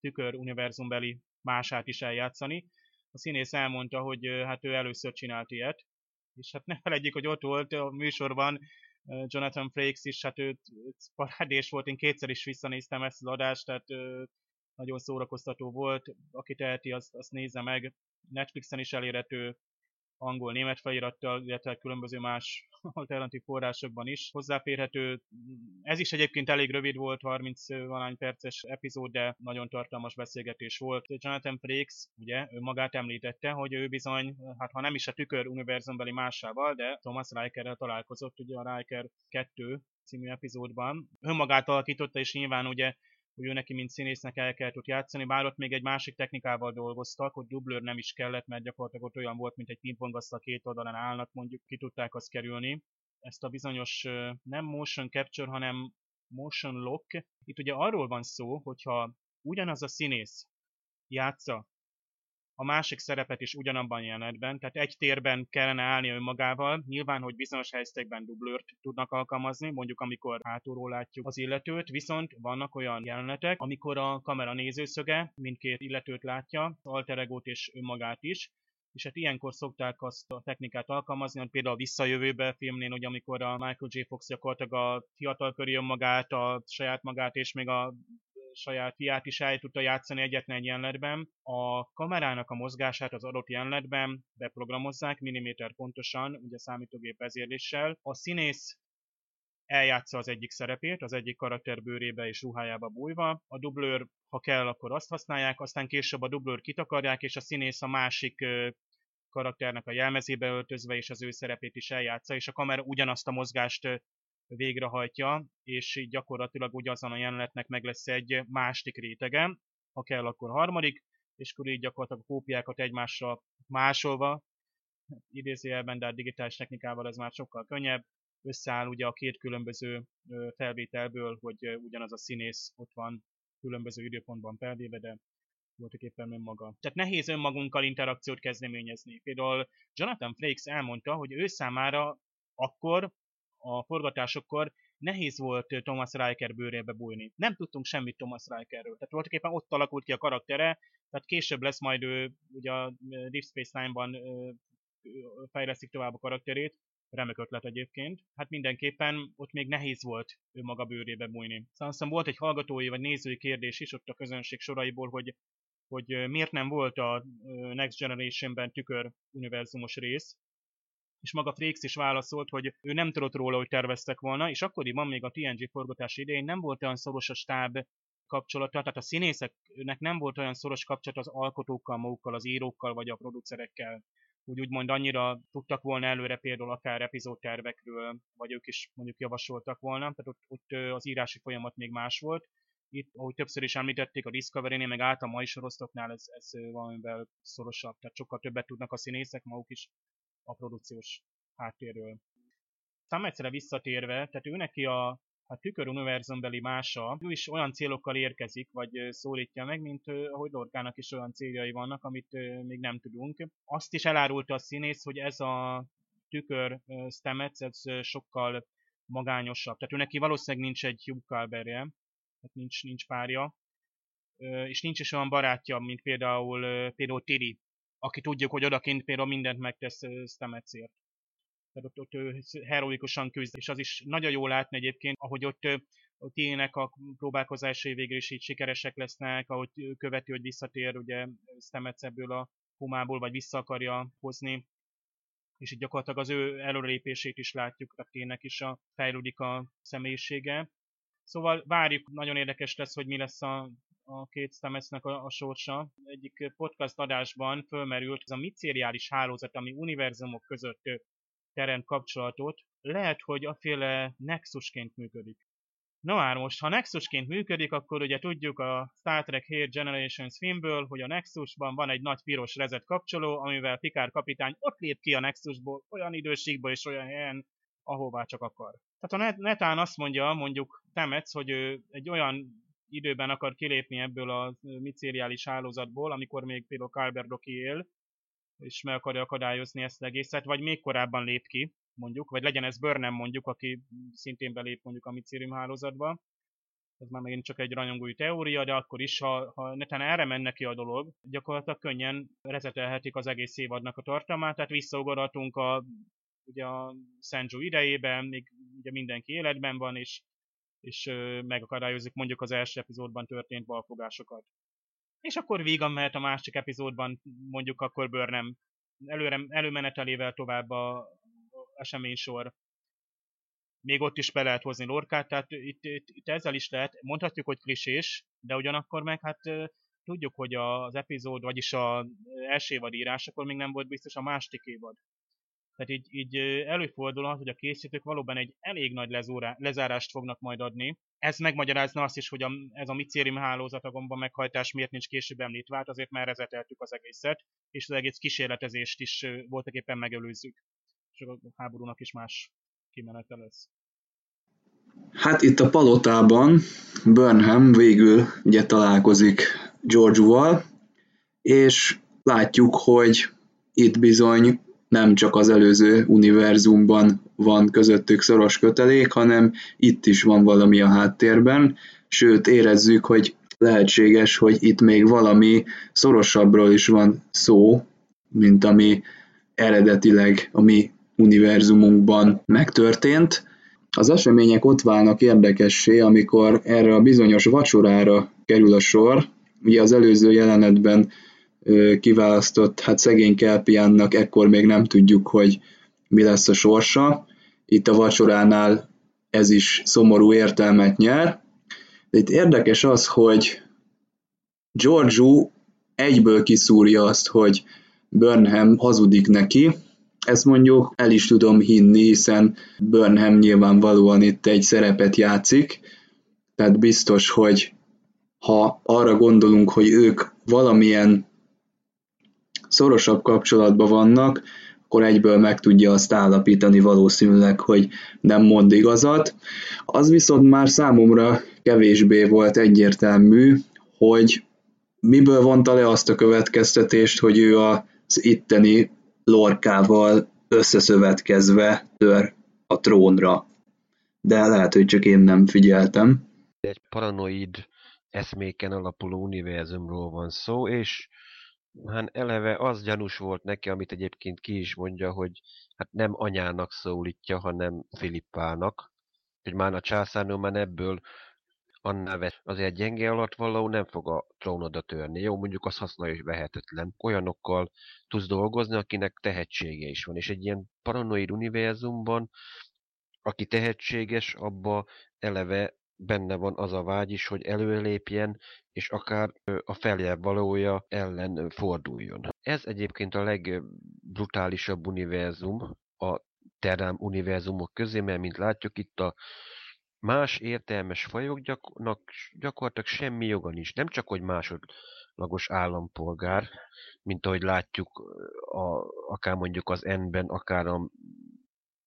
tükör univerzumbeli mását is eljátszani. A színész elmondta, hogy hát ő először csinált ilyet, és hát ne felejtjük, hogy ott volt a műsorban Jonathan Frakes is, hát ő parádés volt, én kétszer is visszanéztem ezt az adást, tehát nagyon szórakoztató volt, aki teheti, azt nézze meg, Netflixen is elérhető angol-német felirattal, illetve különböző más alternatív forrásokban is hozzáférhető. Ez is egyébként elég rövid volt, 30-valány perces epizód, de nagyon tartalmas beszélgetés volt. Jonathan Frakes, ugye, ő magát említette, hogy ő bizony, hát ha nem is a tükör univerzumbeli mássával, de Thomas Rikerrel találkozott, ugye a Riker 2 című epizódban. Ő magát alakította, és nyilván ugye, hogy ő neki, mint színésznek el kellett ott játszani, bár ott még egy másik technikával dolgoztak, hogy dublőr nem is kellett, mert gyakorlatilag olyan volt, mint egy pingpongasztal két oldalán állnak, mondjuk ki tudták azt kerülni. Ezt a bizonyos nem motion capture, hanem motion lock. Itt ugye arról van szó, hogyha ugyanaz a színész játsza a másik szerepet is ugyanabban jelenetben, tehát egy térben kellene állni önmagával, nyilván, hogy bizonyos helyzetekben dublőrt tudnak alkalmazni, mondjuk amikor hátulról látjuk az illetőt, viszont vannak olyan jelenetek, amikor a kamera nézőszöge mindkét illetőt látja, alter egót és önmagát is, és hát ilyenkor szokták azt a technikát alkalmazni, hogy például a Visszajövőbe filmnél, hogy amikor a Michael J. Fox gyakorlatilag a fiatal köré önmagát, a saját magát és még a saját fiát is el tudta játszani egyetlen egy jelenetben. A kamerának a mozgását az adott jelenetben beprogramozzák milliméter pontosan, ugye számítógép vezérléssel. A színész eljátsza az egyik szerepét, az egyik karakter bőrébe és ruhájába bújva. A dublőr, ha kell, akkor azt használják, aztán később a dublőr kitakarják, és a színész a másik karakternek a jelmezébe öltözve, és az ő szerepét is eljátsza, és a kamera ugyanazt a mozgást végrehajtja, és gyakorlatilag ugyanazon a jelenetnek meg lesz egy másik rétege, ha kell, akkor harmadik, és akkor így gyakorlatilag a kópiákat egymásra másolva, idézőjelben, de a digitális technikával ez már sokkal könnyebb, összeáll ugye a két különböző felvételből, hogy ugyanaz a színész ott van különböző időpontban felvéve, de voltak éppen önmaga. Tehát nehéz önmagunkkal interakciót kezdeményezni. Például Jonathan Frakes elmondta, hogy ő számára akkor a forgatásokkor nehéz volt Thomas Riker bőrébe bújni. Nem tudtunk semmit Thomas Rikerről. Tehát voltaképpen ott alakult ki a karaktere, tehát később lesz majd ő, ugye a Deep Space Nine-ban fejlesztik tovább a karakterét. Remek ötlet egyébként. Hát mindenképpen ott még nehéz volt ő maga bőrébe bújni. Szóval aztán volt egy hallgatói vagy nézői kérdés is ott a közönség soraiból, hogy miért nem volt a Next Generation-ben tükör univerzumos rész, és maga Frakes is válaszolt, hogy ő nem tudott róla, hogy terveztek volna, és akkoriban még a TNG forgatás idején nem volt olyan szoros a stáb kapcsolata, tehát a színészeknek nem volt olyan szoros kapcsolat az alkotókkal, magukkal, az írókkal vagy a producerekkel. Úgymond annyira tudtak volna előre például akár epizódtervekről, vagy ők is mondjuk javasoltak volna, tehát ott az írási folyamat még más volt. Itt, ahogy többször is említették, a Discovery-nél, meg át a mai sorosztoknál ez valamivel szorosabb, tehát sokkal többet tudnak a színészek maguk is a produkciós háttérről. Egyszerre visszatérve, tehát ő neki a tükör univerzumbeli mása, ő is olyan célokkal érkezik, vagy szólítja meg, mint ahogy Lorcának is olyan céljai vannak, amit még nem tudunk. Azt is elárulta a színész, hogy ez a tükör Stamets, ez sokkal magányosabb. Tehát ő neki valószínűleg nincs egy Hugh Culberje, tehát nincs párja, és nincs is olyan barátja, mint például Tilly, aki tudjuk, hogy odakint például mindent megtesz Stametsért. Tehát ott ő heroikusan küzd, és az is nagyon jól látni egyébként, ahogy ott a Tillynek a próbálkozásai végül is így sikeresek lesznek, ahogy követi, hogy visszatér ugye Stamets ebből a komából, vagy vissza akarja hozni, és így gyakorlatilag az ő előrelépését is látjuk, tehát tényleg is a fejlődik a személyisége. Szóval várjuk, nagyon érdekes lesz, hogy mi lesz a két Stametsnek a sorsa. Egyik podcast adásban fölmerült ez a micériális hálózat, ami univerzumok között teremt kapcsolatot, lehet, hogy aféle nexusként működik. Na már most, ha nexusként működik, akkor ugye tudjuk a Star Trek 7 Generations filmből, hogy a nexusban van egy nagy piros rezet kapcsoló, amivel Picard kapitány ott lép ki a nexusból olyan időségbe és olyan helyen, ahová csak akar. Tehát ha netán azt mondja, mondjuk Stamets, hogy ő egy olyan időben akar kilépni ebből a micériális hálózatból, amikor még például Culber Doki él, és meg akarja akadályozni ezt egészet, vagy még korábban lép ki, mondjuk, vagy legyen ez Burnham mondjuk, aki szintén belép mondjuk a micérium hálózatba. Ez már megint csak egy rajongói teória, de akkor is, ha netán erre menne ki a dolog, gyakorlatilag könnyen rezetelhetik az egész évadnak a tartalmát, tehát visszaugorhatunk a Sanju idejében, még ugye mindenki életben van, és megakadályozik mondjuk az első epizódban történt balfogásokat. És akkor vígan mehet a másik epizódban, mondjuk akkor Burnham előmenetelével tovább a eseménysor. Még ott is be lehet hozni Lorcát, tehát itt ezzel is lehet, mondhatjuk, hogy klisés, de ugyanakkor meg hát tudjuk, hogy az epizód, vagyis az első évad írás, akkor még nem volt biztos a második évad. Tehát így előfordulhat, hogy a készítők valóban egy elég nagy lezárást fognak majd adni. Ez megmagyarázna azt is, hogy ez a micérium hálózat a gomba meghajtás miért nincs később említve, hát azért már rezeteltük az egészet, és az egész kísérletezést is voltak éppen megelőzzük. Csak a háborúnak is más kimenete lesz. Hát itt a palotában Burnham végül ugye találkozik Giorgioval, és látjuk, hogy itt bizony nem csak az előző univerzumban van közöttük szoros kötelék, hanem itt is van valami a háttérben, sőt érezzük, hogy lehetséges, hogy itt még valami szorosabbról is van szó, mint ami eredetileg a mi univerzumunkban megtörtént. Az események ott válnak érdekessé, amikor erre a bizonyos vacsorára kerül a sor. Ugye az előző jelenetben kiválasztott, hát szegény Kelpiánnak ekkor még nem tudjuk, hogy mi lesz a sorsa. Itt a vacsoránál ez is szomorú értelmet nyer. De itt érdekes az, hogy Giorgio egyből kiszúrja azt, hogy Burnham hazudik neki. Ezt mondjuk el is tudom hinni, hiszen Burnham nyilvánvalóan itt egy szerepet játszik, tehát biztos, hogy ha arra gondolunk, hogy ők valamilyen szorosabb kapcsolatban vannak, akkor egyből meg tudja azt állapítani valószínűleg, hogy nem mond igazat. Az viszont már számomra kevésbé volt egyértelmű, hogy miből vonta le azt a következtetést, hogy ő az itteni Lorcával összeszövetkezve tör a trónra. De lehet, hogy csak én nem figyeltem. Egy paranoid eszméken alapuló univerzumról van szó, és hát eleve az gyanús volt neki, amit egyébként ki is mondja, hogy hát nem anyának szólítja, hanem Filippának. Hogy már a császárnő már ebből annál vett. Azért gyenge alatt való nem fog a trónodra törni. Jó, mondjuk az használja is vehetetlen. Olyanokkal tudsz dolgozni, akinek tehetsége is van. És egy ilyen paranoid univerzumban, aki tehetséges, abba eleve benne van az a vágy is, hogy előlépjen, és akár a feljebb valója ellen forduljon. Ez egyébként a legbrutálisabb univerzum a Terám univerzumok közé, mert mint látjuk, itt a más értelmes fajoknak gyakorlatilag semmi joga nincs. Nem csak, hogy másodlagos állampolgár, mint ahogy látjuk, akár mondjuk az N-ben, akár a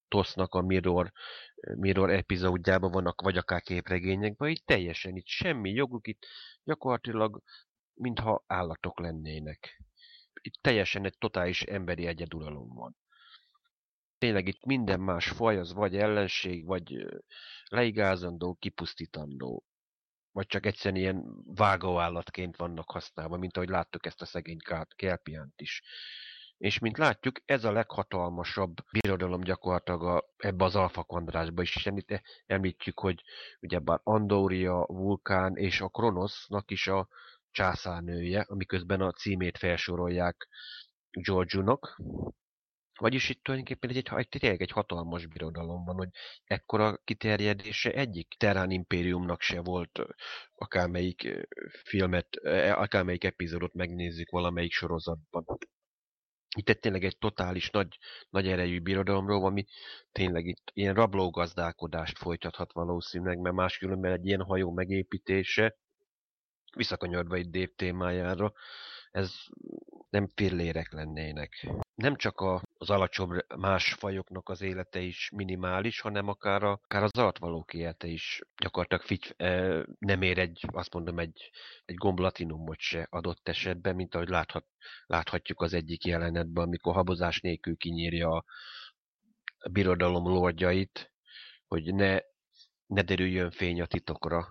Tosznak a Mirror epizódjában vannak, vagy akár képregényekben, így teljesen itt semmi joguk, itt gyakorlatilag mintha állatok lennének. Itt teljesen egy totális emberi egyeduralom van. Tényleg itt minden más faj az vagy ellenség, vagy leigázandó, kipusztítandó, vagy csak egyszerűen ilyen vágóállatként vannak használva, mint ahogy láttuk ezt a szegény Kelpiánt is. És mint látjuk, ez a leghatalmasabb birodalom gyakorlatilag ebbe az Alpha Kvadrásba is. Itt említjük, hogy ugyebár Andória, Vulkán és a Kronosznak is a császárnője, amiközben a címét felsorolják Giorgio-nak. Vagyis itt tulajdonképpen egy hatalmas birodalom van, hogy ekkora kiterjedése egyik Terran Impériumnak se volt, akármelyik filmet, akármelyik epizódot megnézzük valamelyik sorozatban. Itt tényleg egy totális, nagy erejű birodalomról van, ami tényleg itt ilyen rablógazdálkodást folytathat valószínűleg, mert máskülönben egy ilyen hajó megépítése, visszakanyarva itt Dave témájára, ez nem fillérek lennének. Nem csak az alacsonyabb más fajoknak az élete is minimális, hanem akár az alattvalók élete is gyakorlatilag nem ér egy gomblatinumot se adott esetben, mint ahogy láthatjuk az egyik jelenetben, amikor habozás nélkül kinyírja a birodalom lordjait, hogy ne derüljön fény a titokra.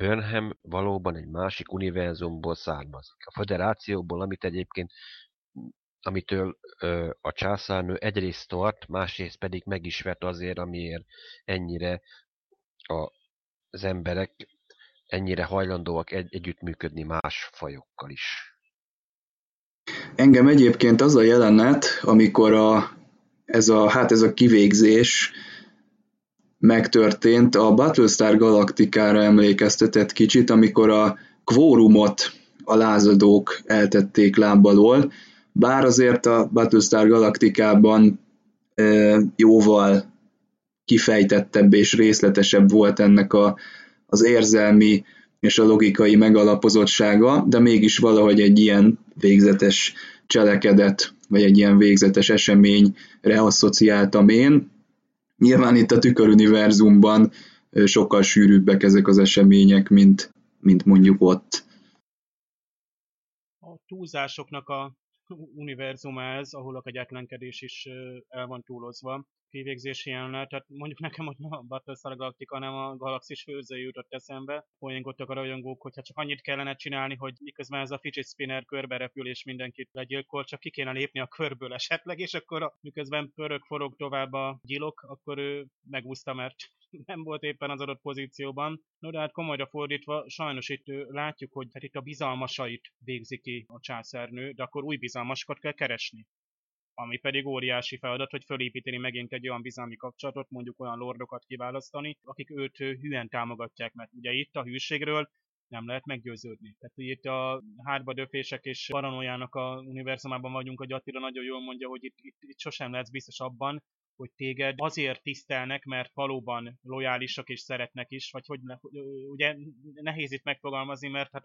Burnham valóban egy másik univerzumból származik. A Föderációból, amitől a császárnő egyrészt tart, másrészt pedig meg is vet azért, amiért ennyire az emberek ennyire hajlandóak együttműködni más fajokkal is. Engem egyébként az a jelenet, amikor ez a kivégzés megtörtént, a Battlestar Galacticára emlékeztetett kicsit, amikor a kvórumot a lázadók eltették láb alól, bár azért a Battlestar Galacticában jóval kifejtettebb és részletesebb volt ennek az érzelmi és a logikai megalapozottsága, de mégis valahogy egy ilyen végzetes cselekedet, vagy egy ilyen végzetes eseményre asszociáltam én. Nyilván itt a tüköruniverzumban sokkal sűrűbbek ezek az események, mint mondjuk ott. A túlzásoknak a univerzuma ez, ahol a kegyetlenkedés is el van túlozva. Kivégzés jelenet, tehát mondjuk nekem, hogy a Battlestar Galactica, hanem a galaxis főzői jutott eszembe. Olyankottak a rajongók, hogyha csak annyit kellene csinálni, hogy miközben ez a fidget spinner körbe repül és mindenkit legyilkol, csak ki kéne lépni a körből esetleg, és akkor miközben pörög, forog tovább a gyilok, akkor ő megúszta, mert nem volt éppen az adott pozícióban. No, de hát komolyra fordítva, sajnos itt látjuk, hogy hát itt a bizalmasait végzi ki a császárnő, de akkor új bizalmasokat kell keresni. Ami pedig óriási feladat, hogy fölépíteni megint egy olyan bizalmi kapcsolatot, mondjuk olyan lordokat kiválasztani, akik őt hűen támogatják, mert ugye itt a hűségről nem lehet meggyőződni. Tehát itt a hátbadöfések és paranoiának a univerzumában vagyunk, hogy Attila nagyon jól mondja, hogy itt sosem lehetsz biztos abban, hogy téged azért tisztelnek, mert valóban lojálisak és szeretnek is, vagy hogy ugye nehéz itt megfogalmazni, mert hát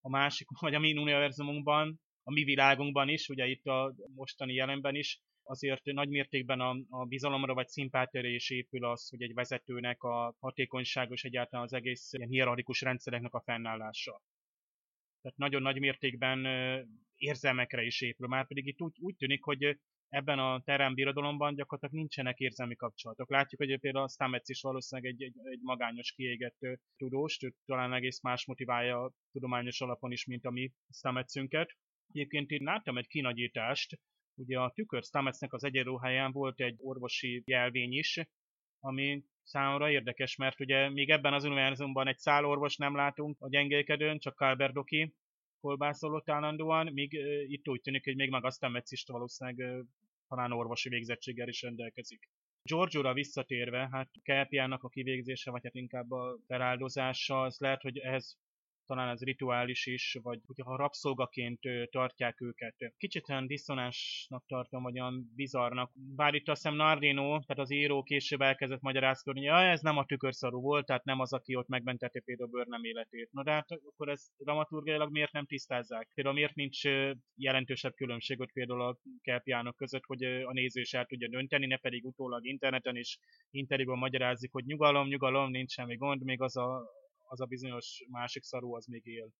a másik, vagy a mi univerzumunkban, a mi világunkban is, ugye itt a mostani jelenben is, azért nagy mértékben a bizalomra vagy szimpátiára is épül az, hogy egy vezetőnek a hatékonysága és egyáltalán az egész ilyen hierarchikus rendszereknek a fennállása. Tehát nagyon nagy mértékben érzelmekre is épül. Márpedig itt úgy tűnik, hogy ebben a Terran birodalomban gyakorlatilag nincsenek érzelmi kapcsolatok. Látjuk, hogy például a Stamets is valószínűleg egy magányos, kiégett tudós, talán egész más motiválja tudományos alapon is, mint a mi Stametszünket. Egyébként én láttam egy kinagyítást, ugye a tükör Stametsnek az egyenruháján volt egy orvosi jelvény is, ami számomra érdekes, mert ugye még ebben az univerzumban egy szál orvos nem látunk a gyengélkedőn, csak Culber doki kolbászolott állandóan, míg itt úgy tűnik, hogy még maga Stamets is valószínűleg talán orvosi végzettséggel is rendelkezik. Giorgio-ra visszatérve, hát Kelpiának a kivégzése, vagy hát inkább a feláldozása, az lehet, hogy ehhez talán ez rituális is, vagy hogyha rabszolgaként tartják őket. Kicsit olyan diszonánsnak tartom, vagy olyan bizarrnak. Bár itt azt hiszem Nardino, tehát az író később elkezdett magyarázkodni, hogy ez nem a tükörszarú volt, tehát nem az, aki ott megmentette például Burnham életét. Na de hát akkor ez dramaturgiailag miért nem tisztázzák? Például miért nincs jelentősebb különbség ott például a Kelpiánok között, hogy a néző is el tudja dönteni, ne pedig utólag interneten és interjúban magyarázik, hogy nyugalom, nincs semmi gond, még az a bizonyos másik szarú, az még él.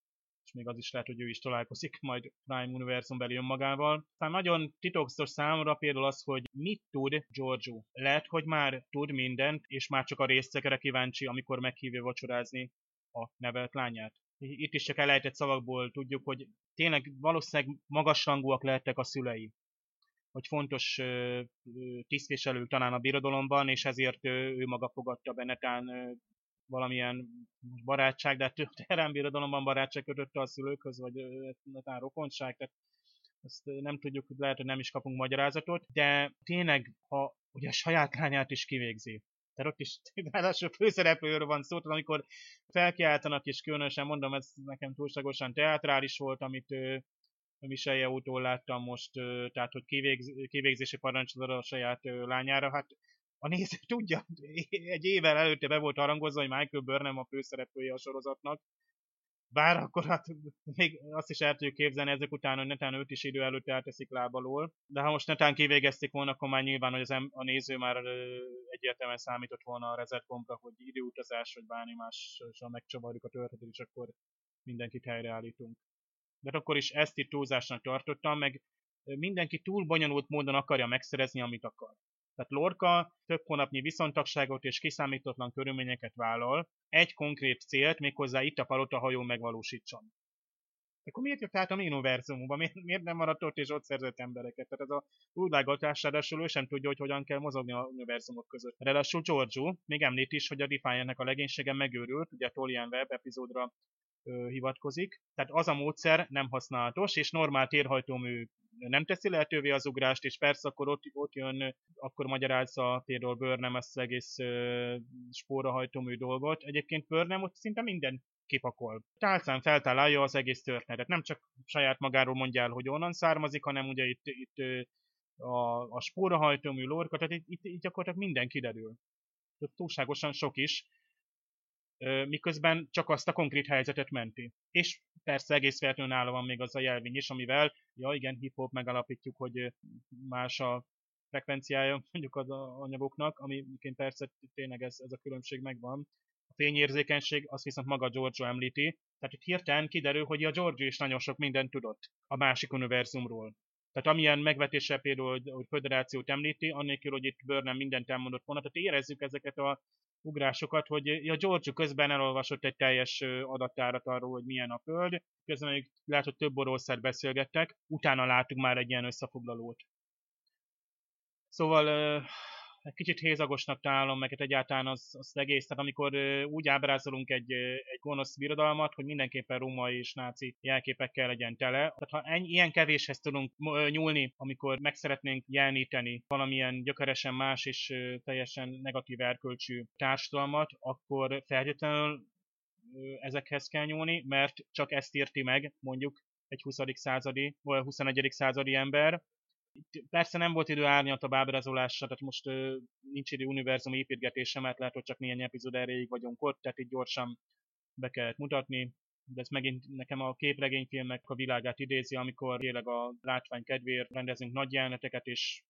És még az is lehet, hogy ő is találkozik majd Prime Univerzum belül önmagával. Tehát nagyon titokzatos számomra például az, hogy mit tud Giorgio. Lehet, hogy már tud mindent, és már csak a részekre kíváncsi, amikor meghívja vacsorázni a nevelt lányát. Itt is csak elejtett szavakból tudjuk, hogy tényleg valószínűleg magasrangúak lehettek a szülei. Hogy fontos tisztviselő talán a birodalomban, és ezért ő maga fogadta be netán valamilyen barátság, de hát Terran birodalomban barátság kötötte a szülőkhöz, vagy netán rokonság, tehát Ezt nem tudjuk, lehet, hogy nem is kapunk magyarázatot, de tényleg, ha ugye a saját lányát is kivégzi, tehát ott is ráadásul főszereplőről van szó, tehát amikor felkiáltanak, és különösen mondom, ez nekem túlságosan teátrális volt, amit Michelle úton láttam most, tehát hogy kivégzési parancsod a saját lányára, hát a néző tudja, egy évvel előtte be volt harangozva, hogy Michael Burnham a főszereplője a sorozatnak, bár akkor hát még azt is el tudjuk képzelni ezek után, hogy netán őt is idő előtt elteszik lábalól. De ha most netán kivégezték volna, akkor már nyilván, hogy a néző már egyértelműen számított volna a reset gombra, hogy időutazás, vagy bármi mással megcsavarjuk a történetet, és akkor mindenkit helyreállítunk. De akkor is ezt itt túlzásnak tartottam, meg mindenki túl bonyolult módon akarja megszerezni, amit akar. Tehát Lorca több hónapnyi viszontagságot és kiszámítatlan körülményeket vállal, egy konkrét célt, méghozzá itt a palota hajón megvalósítson. Akkor miért jött át a univerzumba? Miért nem maradt ott és ott szerzett embereket? Tehát ez a húdvágatás, ráadásul ő sem tudja, hogy hogyan kell mozogni a univerzumok között. Ráadásul Giorgio még említ is, hogy a Defiant-nek a legénysége megőrült, ugye a Tolian Web epizódra hivatkozik. Tehát az a módszer nem használatos, és normál térhajtómű nem teszi lehetővé az ugrást, és persze akkor ott jön, akkor magyarázza például Burnham ezt az egész spórahajtómű dolgot. Egyébként Burnham ott szinte minden kipakol. Tálcán feltalálja az egész történetet. Nem csak saját magáról mondja el, hogy onnan származik, hanem ugye itt a spórahajtómű Lorca, tehát itt gyakorlatilag minden kiderül. Túlságosan sok is, miközben csak azt a konkrét helyzetet menti. És persze egész feltően nála van még az a jelvény is, amivel, ja igen, hip-hop megalapítjuk, hogy más a frekvenciája mondjuk az anyagoknak, amiként persze tényleg ez a különbség megvan. A fényérzékenység, azt viszont maga Giorgio említi, tehát itt hirtelen kiderül, hogy a Giorgio is nagyon sok mindent tudott a másik univerzumról. Tehát amilyen megvetéssel például, hogy föderációt említi, annélkül, hogy itt Burnham mindent elmondott volna, tehát érezzük ezeket a ugrásokat, hogy a Giorgio közben elolvasott egy teljes adattárat arról, hogy milyen a Föld, közben még lehet, hogy több orrószert beszélgettek, utána láttuk már egy ilyen összefoglalót. Szóval egy kicsit hézagosnak találom meg, egyáltalán az egész, tehát amikor úgy ábrázolunk egy gonosz birodalmat, hogy mindenképpen római és náci jelképekkel legyen tele. Tehát ha ilyen kevéshez tudunk nyúlni, amikor meg szeretnénk jeleníteni valamilyen gyökeresen más és teljesen negatív erkölcsű társadalmat, akkor feltétlenül ezekhez kell nyúlni, mert csak ezt írti meg mondjuk egy 20. századi vagy 21. századi ember. Persze nem volt idő árnyaltabb ábrázolásra, tehát most nincs idő univerzum építgetése, mert lehet, hogy csak néhány epizód erejéig vagyunk ott, tehát itt gyorsan be kellett mutatni. De ez megint nekem a képregényfilmek a világát idézi, amikor tényleg a látvány kedvéért rendezünk nagy jeleneteket, és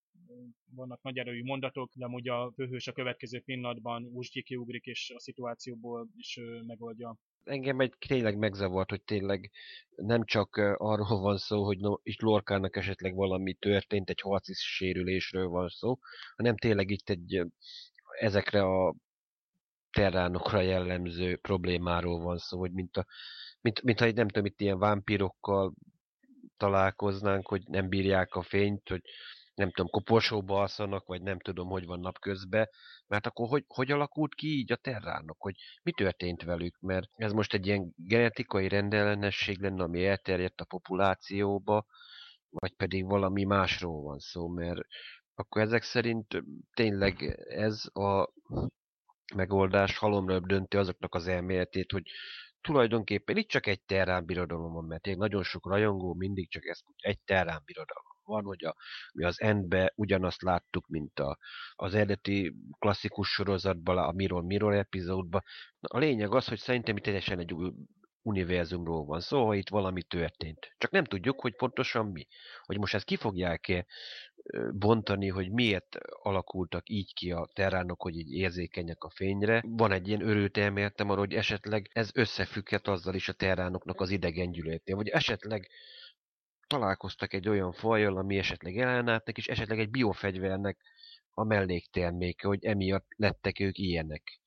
vannak nagy erőű mondatok, de amúgy a főhős a következő pillanatban úgy kiugrik, és a szituációból is megoldja. Engem egy tényleg megzavart, hogy tényleg nem csak arról van szó, hogy itt Lorcának esetleg valami történt, egy harci sérülésről van szó, hanem tényleg itt ezekre a terránokra jellemző problémáról van szó, hogy mintha itt nem tudom, itt ilyen vámpírokkal találkoznánk, hogy nem bírják a fényt, hogy nem tudom, koporsóba alszanak, vagy nem tudom, hogy van napközben, mert akkor hogy alakult ki így a terránok, hogy mi történt velük, mert ez most egy ilyen genetikai rendellenesség lenne, ami elterjedt a populációba, vagy pedig valami másról van szó, mert akkor ezek szerint tényleg ez a megoldás halomra dönti azoknak az elméletét, hogy tulajdonképpen itt csak egy terrán birodalom van, mert nagyon sok rajongó mindig csak ezt mondja, egy terrán birodalom van, hogy mi az Endbe ugyanazt láttuk, mint az eredeti klasszikus sorozatban, a Mirror epizódban. A lényeg az, hogy szerintem itt teljesen egy új univerzumról van szó, szóval itt valami történt. Csak nem tudjuk, hogy pontosan mi. Hogy most ezt ki fogják-e bontani, hogy miért alakultak így ki a terránok, hogy így érzékenyek a fényre. Van egy ilyen örült elméletem arra, hogy esetleg ez összefügghet azzal is a terránoknak az idegen gyűlöletével, vagy esetleg találkoztak egy olyan fajjal, ami esetleg ellenálltak, és esetleg egy biofegyvernek a mellékterméke, hogy emiatt lettek ők ilyenek.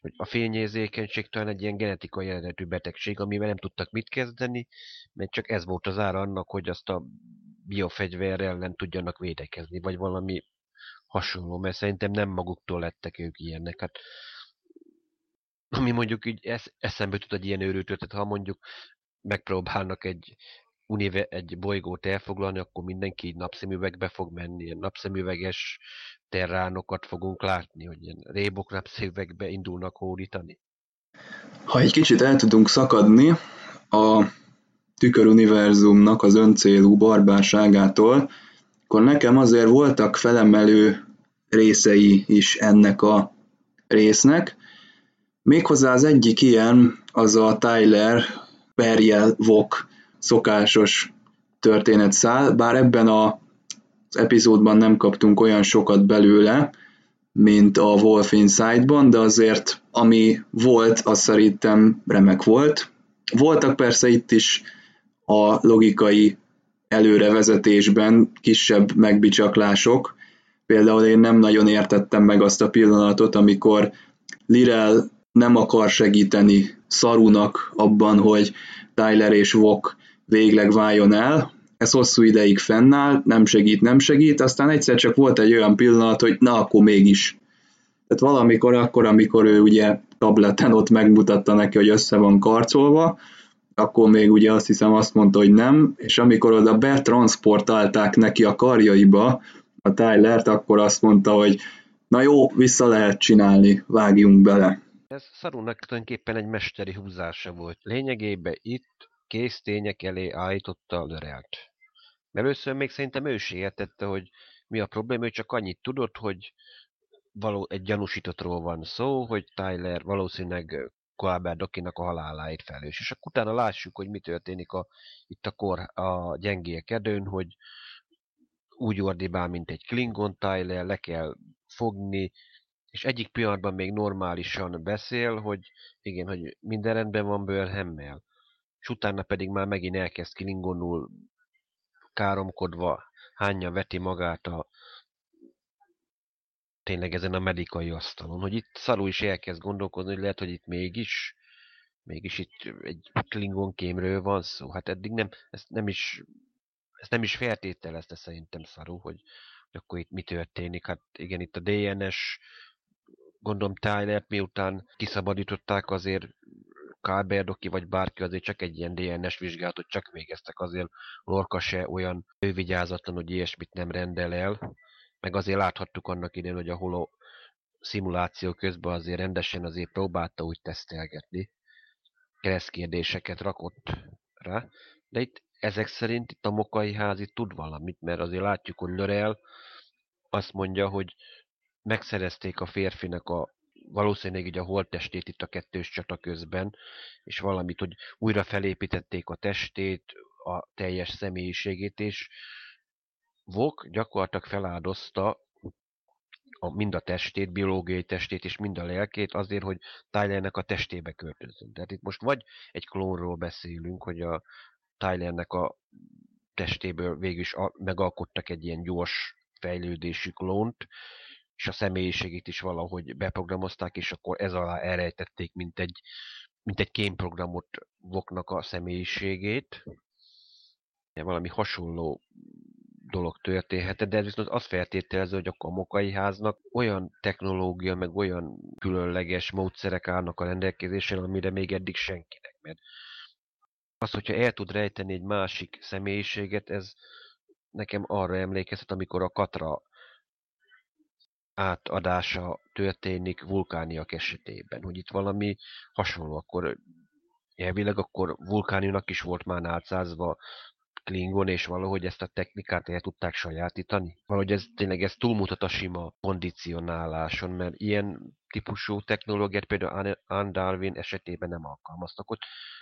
Hogy a fényérzékenység talán egy ilyen genetikai eredetű betegség, amivel nem tudtak mit kezdeni, mert csak ez volt az ára annak, hogy azt a biofegyverrel nem tudjanak védekezni, vagy valami hasonló, mert szerintem nem maguktól lettek ők ilyenek. Hát, ami mondjuk így eszembe tud egy ilyen őrültől, tehát ha mondjuk megpróbálnak egy egy bolygót elfoglalni, akkor mindenki így napszemüvegbe fog menni, ilyen napszemüveges terránokat fogunk látni, hogy ilyen rébok napszemüvegbe indulnak hórítani. Ha egy kicsit el tudunk szakadni a tüköruniverzumnak az öncélú barbárságától, akkor nekem azért voltak felemelő részei is ennek a résznek. Méghozzá az egyik ilyen az a Tyler perjel Voq szokásos történetszál, bár ebben az epizódban nem kaptunk olyan sokat belőle, mint a Wolf Inside-ban, de azért ami volt, az szerintem remek volt. Voltak persze itt is a logikai előrevezetésben kisebb megbicsaklások. Például én nem nagyon értettem meg azt a pillanatot, amikor L'Rell nem akar segíteni Sarunak abban, hogy Tyler és Voq végleg váljon el. Ez hosszú ideig fennáll, nem segít, aztán egyszer csak volt egy olyan pillanat, hogy na, akkor mégis. Tehát valamikor akkor, amikor ő ugye tableten ott megmutatta neki, hogy össze van karcolva, akkor még ugye azt hiszem azt mondta, hogy nem, és amikor oda betranszportálták neki a karjaiba a Tylert, akkor azt mondta, hogy na jó, vissza lehet csinálni, vágjunk bele. Ez Sarunak tulajdonképpen egy mesteri húzása volt. Lényegében itt kész tények elé állította a L'Rellt. Először még szerintem ő sietette, hogy mi a probléma, ő csak annyit tudott, hogy egy gyanúsítottról van szó, hogy Tyler valószínűleg Culber Dokinak a haláláért felelős. És akkor utána lássuk, hogy mi történik itt a gyengéek edőn, hogy úgy ordibál, mint egy Klingon Tyler, le kell fogni, és egyik pillanatban még normálisan beszél, hogy igen, hogy minden rendben van Burnhammel, és utána pedig már megint elkezd Klingonul káromkodva, hányja veti magát a tényleg ezen a medikai asztalon, hogy itt Saru is elkezd gondolkozni, hogy lehet, hogy itt mégis itt egy Klingon kémről van szó. Hát eddig ezt nem is feltételezte szerintem Saru, hogy akkor itt mi történik. Hát igen, itt a DNS, gondolom Tylert miután kiszabadították, azért Culber Doki vagy bárki azért csak egy ilyen DNS vizsgálatot csak végeztek, azért Lorca se olyan ővigyázatlan, hogy ilyesmit nem rendel el. Meg azért láthattuk annak idején, hogy a holo szimuláció közben azért rendesen azért próbálta úgy tesztelgetni, keresztkérdéseket rakott rá, de itt ezek szerint itt a Mokai házi tud valamit, mert azért látjuk, hogy L'Rell azt mondja, hogy megszerezték a férfinek valószínűleg így a holttestét itt a kettős csata közben, és valamit, hogy újra felépítették a testét, a teljes személyiségét, és Voq gyakorlatilag feláldozta mind a testét, biológiai testét és mind a lelkét azért, hogy Tylernek a testébe költözön. Tehát itt most vagy egy klónról beszélünk, hogy a Tylernek a testéből végül is megalkottak egy ilyen gyors fejlődésű klónt, és a személyiségét is valahogy beprogramozták, és akkor ez alá elrejtették, mint egy kémprogramot Voqnak a személyiségét. Valami hasonló dolog történhet, de ez viszont azt feltételező, hogy akkor a Mokai háznak olyan technológia, meg olyan különleges módszerek állnak a rendelkezésre, amire még eddig senkinek. Mert az, hogyha el tud rejteni egy másik személyiséget, ez nekem arra emlékeztet, amikor a Katra átadása történik vulkániak esetében, hogy itt valami hasonló, akkor elvileg akkor vulkáninak is volt már álcázva Klingon, és valahogy ezt a technikát el tudták sajátítani. Valahogy ez tényleg túlmutat a sima kondicionáláson, mert ilyen típusú technológiát például Ann Darwin esetében nem alkalmaztak.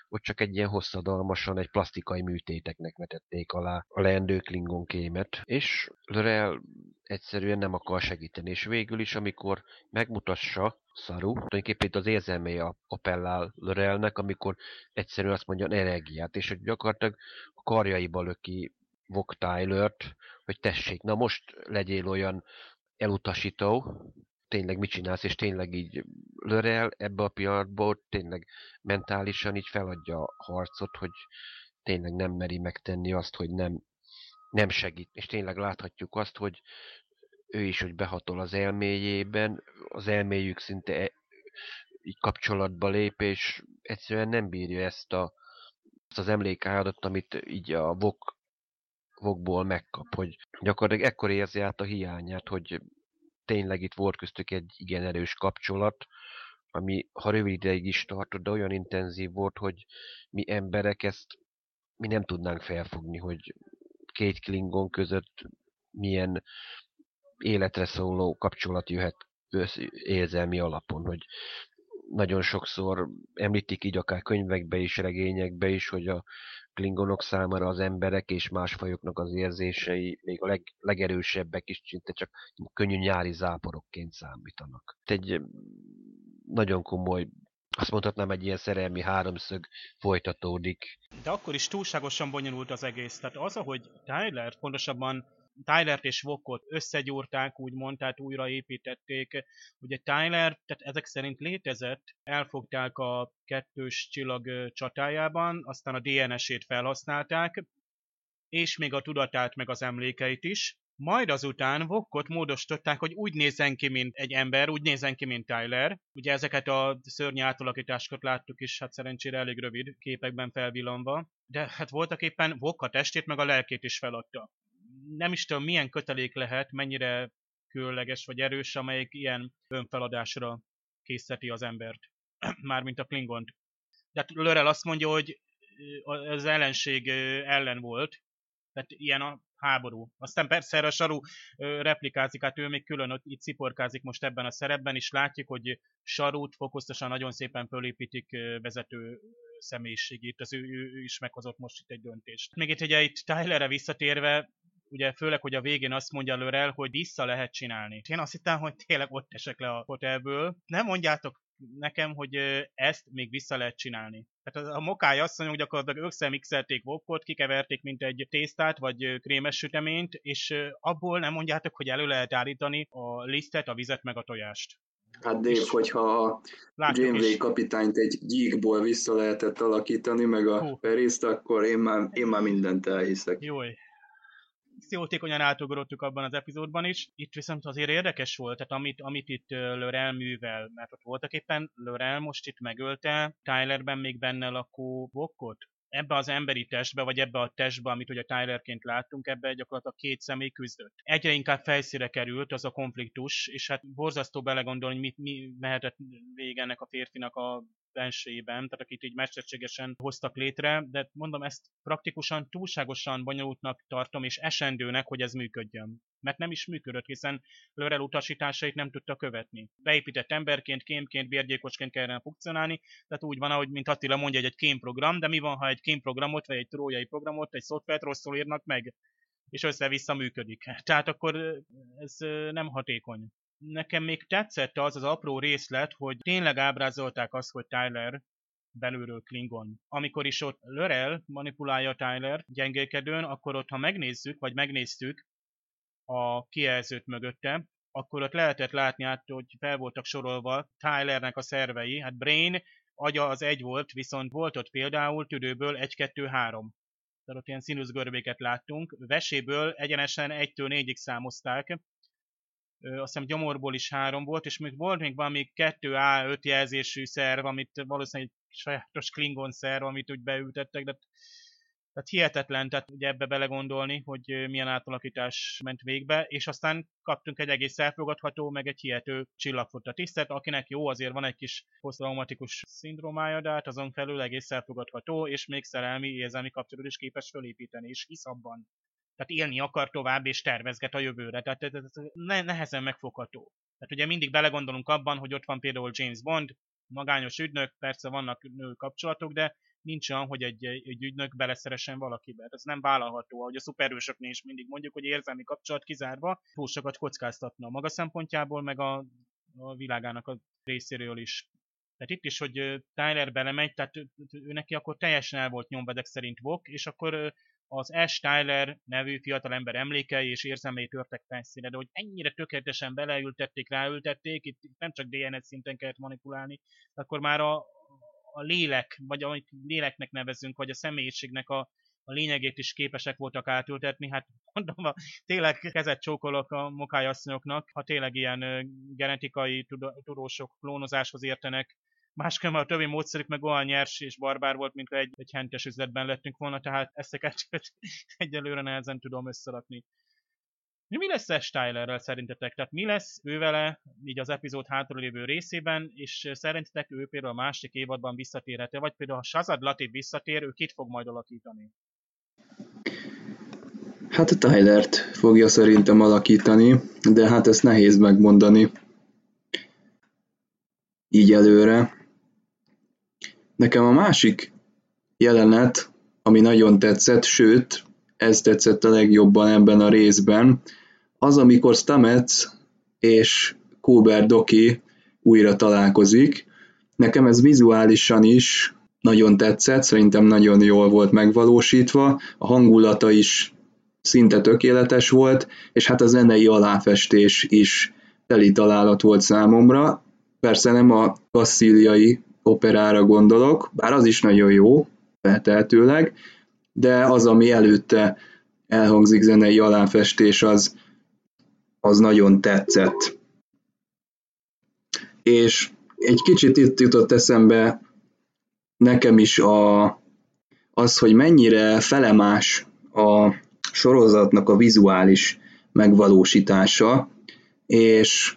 Ott csak egy ilyen hosszadalmasan egy plastikai műtéteknek vetették alá a leendő Klingon kémet, és L'Rell egyszerűen nem akar segíteni, és végül is, amikor megmutassa Saru, tulajdonképpen itt az érzelmei appellál L'Rellnek, amikor egyszerűen azt mondja energiát, és hogy gyakorlatilag a karjaiba löki Voq Tylert, hogy tessék, na most legyél olyan elutasító, tényleg mit csinálsz, és tényleg így L'Rell ebbe a pillanatban tényleg mentálisan így feladja a harcot, hogy tényleg nem meri megtenni azt, hogy nem segít. És tényleg láthatjuk azt, hogy ő is, hogy behatol az elméjében, az elméjük szinte így kapcsolatba lép, és egyszerűen nem bírja ezt a azt az emlékáradat, amit így a Voqból megkap, hogy gyakorlatilag ekkor érzi át a hiányát, hogy tényleg itt volt köztük egy igen erős kapcsolat, ami ha rövid ideig is tartott, de olyan intenzív volt, hogy mi emberek ezt mi nem tudnánk felfogni, hogy két Klingon között milyen életre szóló kapcsolat jöhet érzelmi alapon, hogy nagyon sokszor említik így akár könyvekbe is, regényekbe is, hogy a Klingonok számára az emberek és más fajoknak az érzései még a legerősebbek is, szinte csak könnyű nyári záporokként számítanak. Egy nagyon komoly, azt mondhatnám, egy ilyen szerelmi háromszög folytatódik. De akkor is túlságosan bonyolult az egész. Tehát az, ahogy Tylert, pontosabban Tylert és Voqot összegyúrták, úgymond, tehát újraépítették. Ugye Tyler, tehát ezek szerint létezett, elfogták a kettős csillag csatájában, aztán a DNS-ét felhasználták, és még a tudatát, meg az emlékeit is. Majd azután Voqot módosították, hogy úgy nézzen ki, mint egy ember, úgy nézzen ki, mint Tyler. Ugye ezeket a szörny átalakításokat láttuk is, hát szerencsére elég rövid képekben felvillanva. De hát voltak éppen Voq a testét, meg a lelkét is feladta. Nem is tudom, milyen kötelék lehet, mennyire különleges vagy erős, amelyik ilyen önfeladásra készíti az embert. Mármint a Klingont. De L'Rell azt mondja, hogy az ellenség ellen volt. Tehát ilyen a háború. Aztán persze erre a Saru replikázik, hát ő még külön itt ciporkázik most ebben a szerepben, és látjuk, hogy Sarut fokozatosan nagyon szépen fölépítik vezető személyiségét. Az ő is meghozott most itt egy döntést. Még itt ugye itt Tylerre visszatérve, ugye főleg, hogy a végén azt mondja L'Rell, hogy vissza lehet csinálni. Én azt hittem, hogy tényleg ott esek le a hotelből. Nem mondjátok nekem, hogy ezt még vissza lehet csinálni. Tehát a mokája azt mondja, hogy gyakorlatilag összemixelték Voqot, kikeverték, mint egy tésztát, vagy krémes süteményt, és abból nem mondjátok, hogy elő lehet állítani a lisztet, a vizet, meg a tojást. Hát Dave, hogyha Janeway kapitányt egy gyíkból vissza lehetett alakítani, meg a perészt, akkor én már mindent elhiszek. Júj. Jótékonyan átugrottuk abban az epizódban is. Itt viszont azért érdekes volt, tehát amit itt L'Rell művel, mert ott voltak éppen L'Rell most itt megölte Tylerben még benne lakó Voqot. Ebbe az emberi testbe, vagy ebbe a testbe, amit ugye Tylerként láttunk, ebbe gyakorlatilag két személy küzdött. Egyre inkább felszínre került az a konfliktus, és hát borzasztó belegondolni, hogy mi mehetett végig ennek a férfinak a bensőjében, tehát akit így mesterségesen hoztak létre, de mondom, ezt praktikusan túlságosan bonyolultnak tartom, és esendőnek, hogy ez működjön. Mert nem is működött, hiszen L'Rell utasításait nem tudta követni. Beépített emberként, kémként, bérgyilkosként kellene funkcionálni, tehát úgy van, ahogy, mint Attila mondja, hogy egy kémprogram, de mi van, ha egy kémprogramot, vagy egy trójai programot, egy szoftvert rosszul írnak meg, és össze-vissza működik. Tehát akkor ez nem hatékony. Nekem még tetszett az apró részlet, hogy tényleg ábrázolták azt, hogy Tyler belülről Klingon. Amikor is ott L'Rell manipulálja Tyler gyengélkedőn, akkor ott, ha megnéztük a kijelzőt mögötte, akkor ott lehetett látni, hát, hogy fel voltak sorolva Tylernek a szervei. Hát Brain agya az egy volt, viszont volt ott például tüdőből 1, 2, 3. Tehát ott ilyen színuszgörbéket láttunk. Veséből egyenesen 1-től 4-ig számozták. Azt hiszem gyomorból is 3 volt, és még volt még valami 2A5 jelzésű szerv, amit valószínűleg egy sajátos Klingon szerv, amit úgy beültettek, de tehát hihetetlen, tehát ugye ebbe belegondolni, hogy milyen átalakítás ment végbe, és aztán kaptunk egy egész elfogadható, meg egy hihető csillagfotta tisztet, akinek jó, azért van egy kis posztraumatikus szindrómája, de hát azon felül egész elfogadható, és még szerelmi, érzelmi kapcsolatot is képes felépíteni, és hisz abban. Tehát élni akar tovább, és tervezget a jövőre. Tehát ez nehezen megfogható. Tehát ugye mindig belegondolunk abban, hogy ott van például James Bond, magányos ügynök, persze vannak nő kapcsolatok, de nincs olyan, hogy egy ügynök beleszeressen valakibe. Ez nem vállalható, ahogy a szuperősöknél is mindig mondjuk, hogy érzelmi kapcsolat kizárva túl sokat kockáztatna a maga szempontjából, meg a világának a részéről is. Tehát itt is, hogy Tyler belemegy, tehát ő neki akkor teljesen el volt nyomvedek szerint Voq, és akkor az S. Tyler nevű fiatalember emlékei és érzelmei törtek felszínre, de hogy ennyire tökéletesen beleültették, ráültették, itt nem csak DNS szinten kellett manipulálni, akkor már a lélek, vagy amit léleknek nevezünk, vagy a személyiségnek a lényegét is képesek voltak átültetni. Hát mondom, tényleg kezet csókolok a mokály asszonyoknak, ha tényleg ilyen genetikai tudósok klónozáshoz értenek, Máskülönben a többi módszerük meg olyan nyers és barbár volt, mint egy hentes üzletben lettünk volna, tehát ezeket egyelőre nehezen tudom összerakni. Mi lesz Tylerrel szerintetek? Tehát mi lesz ő vele így az epizód hátralévő részében, és szerintetek ő például a második évadban visszatérhet-e, vagy például ha Shazad Latit visszatér, ő kit fog majd alakítani? Hát a Tylert fogja szerintem alakítani, de hát ezt nehéz megmondani így előre. Nekem a másik jelenet, ami nagyon tetszett, sőt, ez tetszett a legjobban ebben a részben, az, amikor Stamets és Culber Doki újra találkozik. Nekem ez vizuálisan is nagyon tetszett, szerintem nagyon jól volt megvalósítva, a hangulata is szinte tökéletes volt, és hát a zenei aláfestés is teli találat volt számomra. Persze nem a kasszíliai operára gondolok, bár az is nagyon jó, feltehetőleg, de az, ami előtte elhangzik zenei aláfestés, az nagyon tetszett. És egy kicsit itt jutott eszembe nekem is az, hogy mennyire felemás a sorozatnak a vizuális megvalósítása, és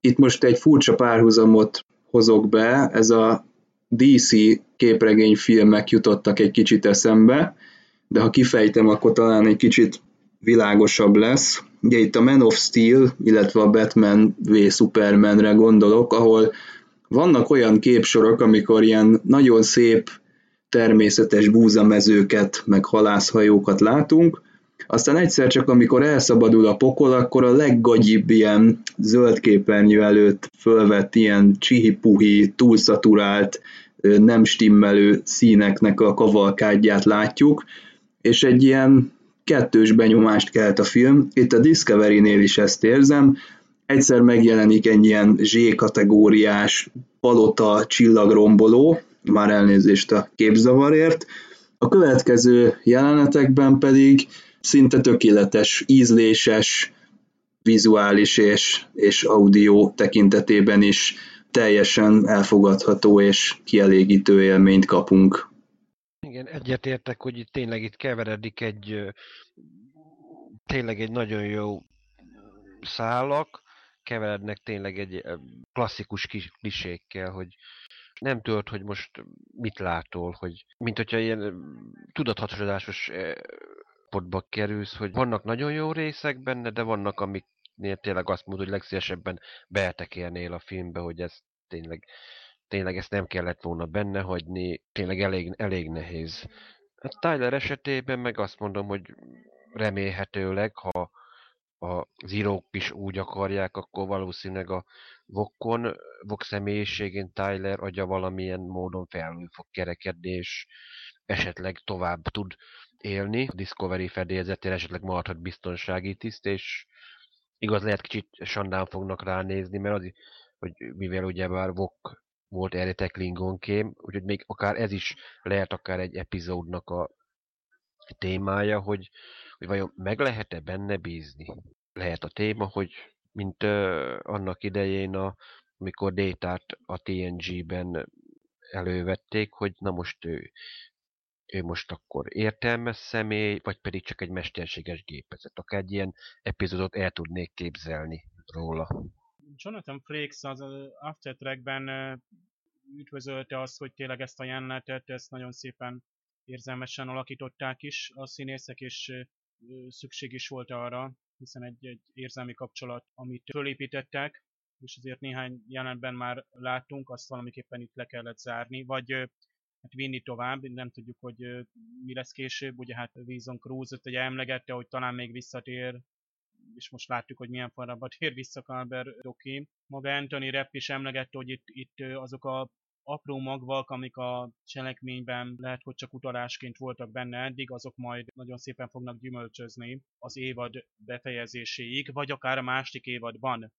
itt most egy furcsa párhuzamot hozok be, ez a DC képregényfilmek jutottak egy kicsit eszembe, de ha kifejtem, akkor talán egy kicsit világosabb lesz. Ugye itt a Man of Steel, illetve a Batman v Supermanre gondolok, ahol vannak olyan képsorok, amikor ilyen nagyon szép természetes búzamezőket, meg halászhajókat látunk, aztán egyszer csak, amikor elszabadul a pokol, akkor a leggagyibb ilyen zöld képernyő előtt fölvett ilyen csihipuhi, túlszaturált, nem stimmelő színeknek a kavalkádját látjuk, és egy ilyen kettős benyomást kelt a film. Itt a Discovery-nél is ezt érzem, egyszer megjelenik egy ilyen Z-kategóriás palota csillagromboló, már elnézést a képzavarért, a következő jelenetekben pedig szinte tökéletes, ízléses, vizuális és audio tekintetében is teljesen elfogadható és kielégítő élményt kapunk. Igen, egyetértek, hogy tényleg itt keveredik tényleg egy nagyon jó szálak, keverednek tényleg egy klasszikus klisékkel, hogy nem tudod, hogy most mit látol, hogy mint hogyha ilyen tudathatósodásos potba kerülsz, hogy vannak nagyon jó részek benne, de vannak, amiknél tényleg azt mondod, hogy legszívesebben beeltekélnél a filmbe, hogy ez tényleg ezt nem kellett volna benne hagyni, tényleg elég nehéz. A Tyler esetében meg azt mondom, hogy remélhetőleg, ha az írók is úgy akarják, akkor valószínűleg a Voq személyiségén Tyler agya valamilyen módon felül fog kerekedni, és esetleg tovább tud élni. A Discovery fedélzetén esetleg maradhat biztonsági tiszt, és igaz, lehet kicsit sandán fognak ránézni, mert az, hogy mivel ugyebár Voq volt eredetek Klingonkém, úgyhogy még akár ez is lehet akár egy epizódnak a témája, hogy vajon meg lehet-e benne bízni. Lehet a téma, hogy mint annak idején, amikor Détát a TNG-ben elővették, hogy na most ő most akkor értelmes személy, vagy pedig csak egy mesterséges gépezet. Akár egy ilyen epizódot el tudnék képzelni róla. Jonathan Frakes az After Trackben üdvözölte azt, hogy tényleg ezt a jelenetet, ezt nagyon szépen érzelmesen alakították is a színészek, és szükség is volt arra, hiszen egy érzelmi kapcsolat, amit fölépítettek, és azért néhány jelenetben már láttunk, azt valamiképpen itt le kellett zárni, vagy hát vinni tovább, nem tudjuk, hogy mi lesz később, ugye hát Wilson Cruz-ot ugye emlegette, hogy talán még visszatér, és most látjuk, hogy milyen forrabbat ér vissza Culber Doki. Maga Anthony Rapp is emlegette, hogy itt azok a apró magvak, amik a cselekményben lehet, hogy csak utalásként voltak benne eddig, azok majd nagyon szépen fognak gyümölcsözni az évad befejezéséig, vagy akár a második évadban.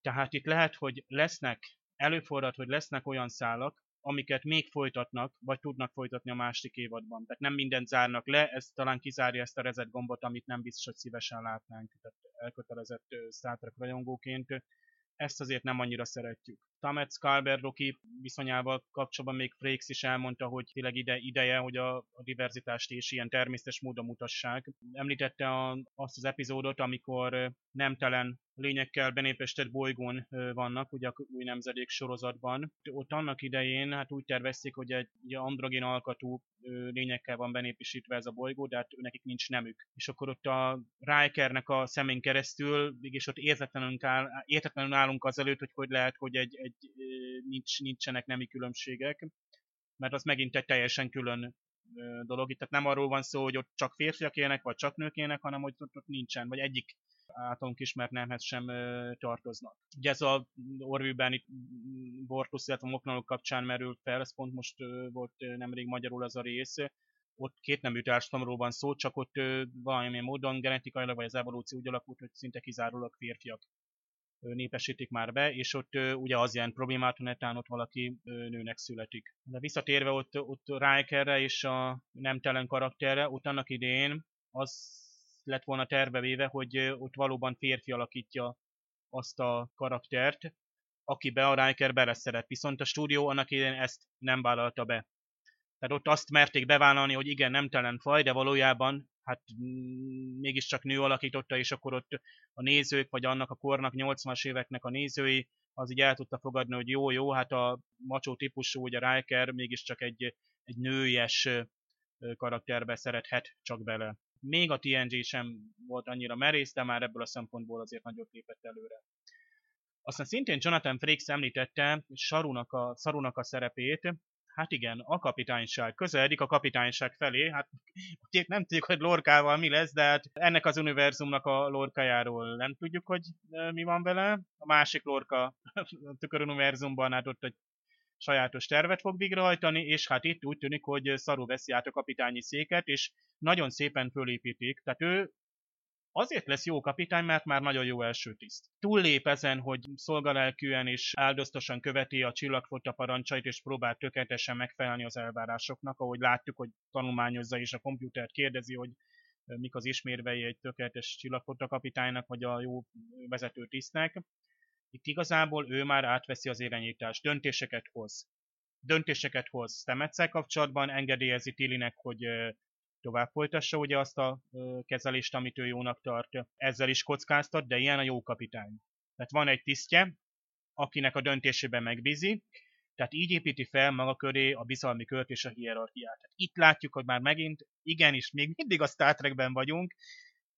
Tehát itt lehet, hogy előfordulhat, hogy lesznek olyan szálak, amiket még folytatnak, vagy tudnak folytatni a második évadban. Tehát nem mindent zárnak le, ez talán kizárja ezt a reset gombot, amit nem biztos, hogy szívesen látnánk, tehát elkötelezett Star Trek rajongóként. Ezt azért nem annyira szeretjük. Stamets, Culber, Loki viszonyával kapcsolatban még Frakes is elmondta, hogy tényleg ideje, hogy a diverzitást is ilyen természetes módon mutassák. Említette azt az epizódot, amikor nemtelen lényekkel benépestett bolygón vannak, ugye a új nemzedék sorozatban. Ott annak idején hát úgy tervezték, hogy egy androgén alkatú lényekkel van benépesítve ez a bolygó, de hát nekik nincs nemük. És akkor ott a Rikernek a szemén keresztül, mégis ott értetlenül állunk azelőtt, hogy lehet, hogy nincsenek nemi különbségek, mert az megint egy teljesen külön dolog. Itt tehát nem arról van szó, hogy ott csak férfiak élnek, vagy csak nők élnek, hanem hogy ott nincsen, vagy egyik általunk ismert nemhez sem tartoznak. Ugye ez a Orville-ben itt Bortus, illetve a Moknalok kapcsán merült fel, ez pont most volt nemrég magyarul az a rész. Ott két nemű társadalomról van szó, csak ott valamilyen módon genetikailag vagy az evolúció úgy alakult, hogy szinte kizárólag férfiak népesítik már be, és ott ugye az ilyen problémát, hogy netán ott valaki nőnek születik. De visszatérve ott Rikerre és a nemtelen karakterre, ott annak idején az lett volna tervevéve, hogy ott valóban férfi alakítja azt a karaktert, akibe a Riker beleszeret. Viszont a stúdió annak idején ezt nem vállalta be. Tehát ott azt merték bevállalni, hogy igen, nemtelen faj, de valójában hát mégiscsak nő alakította, és akkor ott a nézők, vagy annak a kornak 80-as éveknek a nézői, az így el tudta fogadni, hogy jó, hát a macsó típusú, ugye a Riker mégiscsak egy nőies karakterbe szerethet csak bele. Még a TNG sem volt annyira merész, de már ebből a szempontból azért nagyobb lépett előre. Aztán szintén Jonathan Frakes említette Sarunak a szerepét. Hát igen, a kapitányság. Közeledik a kapitányság felé. Hát nem tudjuk, hogy Lorcával mi lesz, de hát ennek az univerzumnak a Lorcajáról nem tudjuk, hogy mi van vele. A másik Lorca a tüköruniverzumban hát ott egy sajátos tervet fog végrehajtani, és hát itt úgy tűnik, hogy Saru veszi át a kapitányi széket, és nagyon szépen fölépítik. Tehát ő azért lesz jó kapitány, mert már nagyon jó első tiszt. Túllép ezen, hogy szolgalelkűen és áldozatosan követi a Csillagflotta parancsait, és próbál tökéletesen megfelelni az elvárásoknak, ahogy látjuk, hogy tanulmányozza és a kompjútert kérdezi, hogy mik az ismérvei egy tökéletes Csillagflotta kapitánynak, vagy a jó vezető tisztnek. Itt igazából ő már átveszi az irányítást, döntéseket hoz Stametszel kapcsolatban, engedélyezi Tillynek, hogy tovább folytassa ugye azt a kezelést, amit ő jónak tart, ezzel is kockáztat, de ilyen a jó kapitány. Tehát van egy tisztje, akinek a döntésében megbízi, tehát így építi fel maga köré a bizalmi kört és a hierarchiát. Tehát itt látjuk, hogy már megint, igenis, még mindig a Star Trekben vagyunk,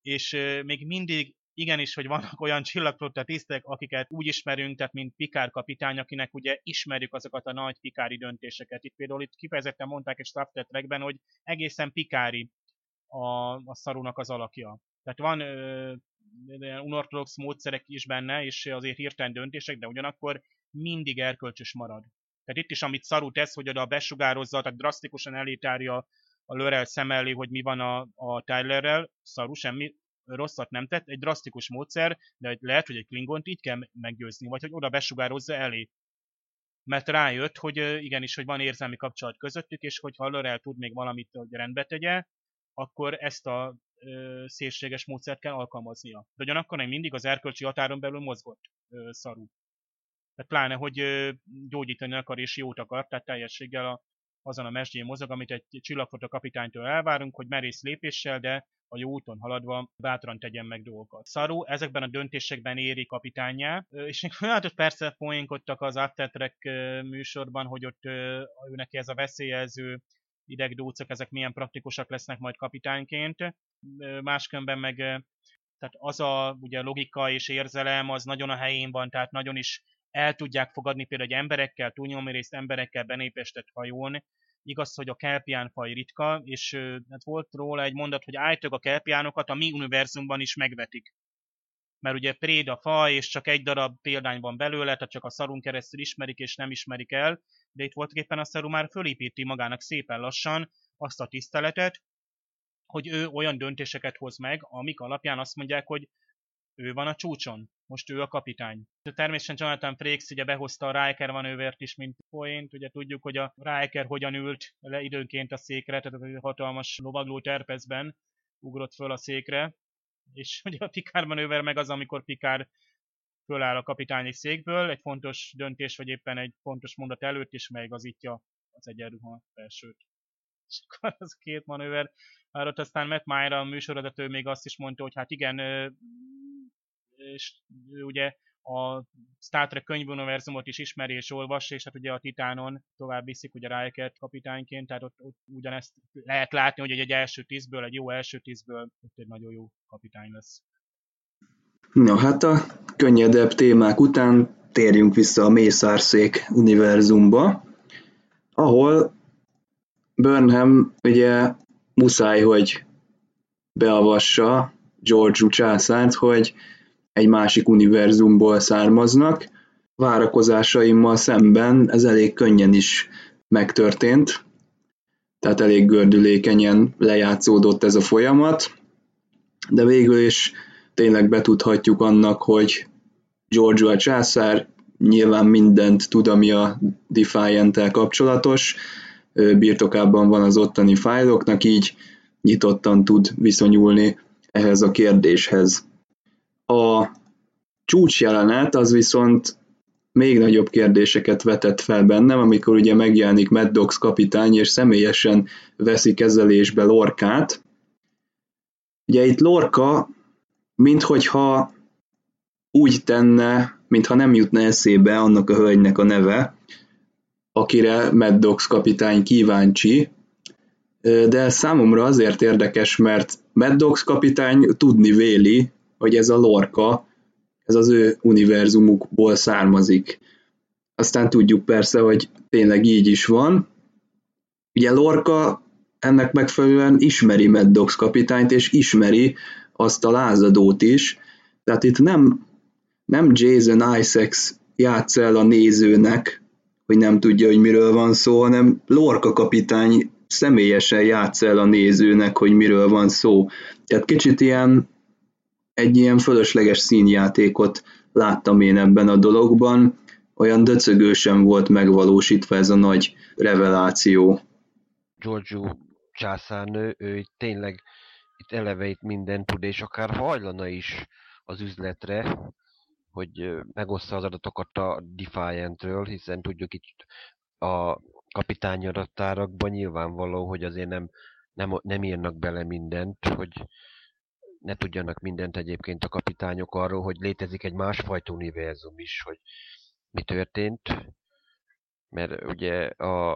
és még mindig igenis, hogy vannak olyan csillagflotta tisztek, akiket úgy ismerünk, tehát mint Picard kapitány, akinek ugye ismerjük azokat a nagy pikári döntéseket. Itt például itt kifejezetten mondták és Star Trekben, hogy egészen pikári a Sarunak az alakja. Tehát van unorthodox módszerek is benne, és azért hirtelen döntések, de ugyanakkor mindig erkölcsös marad. Tehát itt is, amit Saru tesz, hogy oda besugározza, tehát drasztikusan elitárja a L'Rell szem elé, hogy mi van a Tylerrel, Saru semmi rosszat nem tett, egy drasztikus módszer, de lehet, hogy egy Klingont így kell meggyőzni, vagy hogy oda besugározza elé. Mert rájött, hogy igenis, hogy van érzelmi kapcsolat közöttük, és hogyha L'Rell tud még valamit, hogy rendbe tegye, akkor ezt a szélséges módszert kell alkalmaznia. De ugyanakkor még mindig az erkölcsi határon belül mozgott Saru. Tehát pláne, hogy gyógyítani akar és jót akar, tehát teljességgel azon a mesdjén mozog, amit egy csillagflotta kapitánytól elvárunk, hogy merész lépéssel, de a jó úton haladva bátran tegyen meg dolgokat. Saru ezekben a döntésekben éri kapitányá, és hát ott persze poénkodtak az After Trek műsorban, hogy ott neki ez a veszélyjelző idegdócok, ezek milyen praktikusak lesznek majd kapitányként. Máskönben meg tehát az a ugye, logika és érzelem az nagyon a helyén van, tehát nagyon is el tudják fogadni például egy emberekkel, túlnyomó részt emberekkel benépestett hajón. Igaz, hogy a kelpiánfaj ritka, és hát volt róla egy mondat, hogy állítólag a kelpiánokat a mi univerzumban is megvetik. Mert ugye préda faj, és csak egy darab példány van belőle, tehát csak a Sarun keresztül ismerik, és nem ismerik el, de itt volt éppen a Saru már fölépíti magának szépen lassan azt a tiszteletet, hogy ő olyan döntéseket hoz meg, amik alapján azt mondják, hogy ő van a csúcson, most ő a kapitány. Természetesen Jonathan Frakes ugye behozta a Riker manővert is, mint point, ugye tudjuk, hogy a Riker hogyan ült le időnként a székre, tehát egy hatalmas lovagló terpezben ugrott föl a székre, és ugye a Picard manőver meg az, amikor Picard föláll a kapitányi székből, egy fontos döntés, vagy éppen egy fontos mondat előtt is megigazítja az egyenruha felsőt. És akkor az két manőver. Már ott aztán Matt Meyer, a műsorvezető még azt is mondta, hogy hát igen, és ugye a Star Trek könyvuniverzumot is ismeri és olvas, és hát ugye a Titánon tovább viszik ugye Rikert kapitányként, tehát ott ugyanezt lehet látni, hogy egy első tízből, egy jó első tízből ott egy nagyon jó kapitány lesz. Na hát a könnyedebb témák után térjünk vissza a mészárszék univerzumba, ahol Burnham ugye muszáj, hogy beavassa Giorgio császárt, hogy egy másik univerzumból származnak. Várakozásaimmal szemben ez elég könnyen is megtörtént, tehát elég gördülékenyen lejátszódott ez a folyamat, de végül is tényleg betudhatjuk annak, hogy Giorgio a császár nyilván mindent tud, ami a Defiant-tel kapcsolatos, birtokában van az ottani fájloknak, így nyitottan tud viszonyulni ehhez a kérdéshez. A csúcsjelenet az viszont még nagyobb kérdéseket vetett fel bennem, amikor ugye megjelenik Maddox kapitány, és személyesen veszi kezelésbe Lorcát. Ugye itt Lorca minthogyha úgy tenne, mintha nem jutna eszébe annak a hölgynek a neve, akire Maddox kapitány kíváncsi, de számomra azért érdekes, mert Maddox kapitány tudni véli, hogy ez a Lorca, ez az ő univerzumukból származik. Aztán tudjuk persze, hogy tényleg így is van. Ugye Lorca ennek megfelelően ismeri Maddox kapitányt, és ismeri azt a lázadót is. Tehát itt nem Jason Isaacs játsz el a nézőnek, hogy nem tudja, hogy miről van szó, hanem Lorca kapitány személyesen játsz el a nézőnek, hogy miről van szó. Tehát kicsit egy ilyen fölösleges színjátékot láttam én ebben a dologban, olyan döcögősen volt megvalósítva ez a nagy reveláció. Giorgio császárnő, ő tényleg itt eleveit minden tud, és akár hajlana is az üzletre, hogy megossza az adatokat a Defiantről, hiszen tudjuk itt a kapitány adattárakban nyilvánvaló, hogy azért nem írnak bele mindent, hogy ne tudjanak mindent egyébként a kapitányok arról, hogy létezik egy másfajta univerzum is, hogy mi történt. Mert ugye,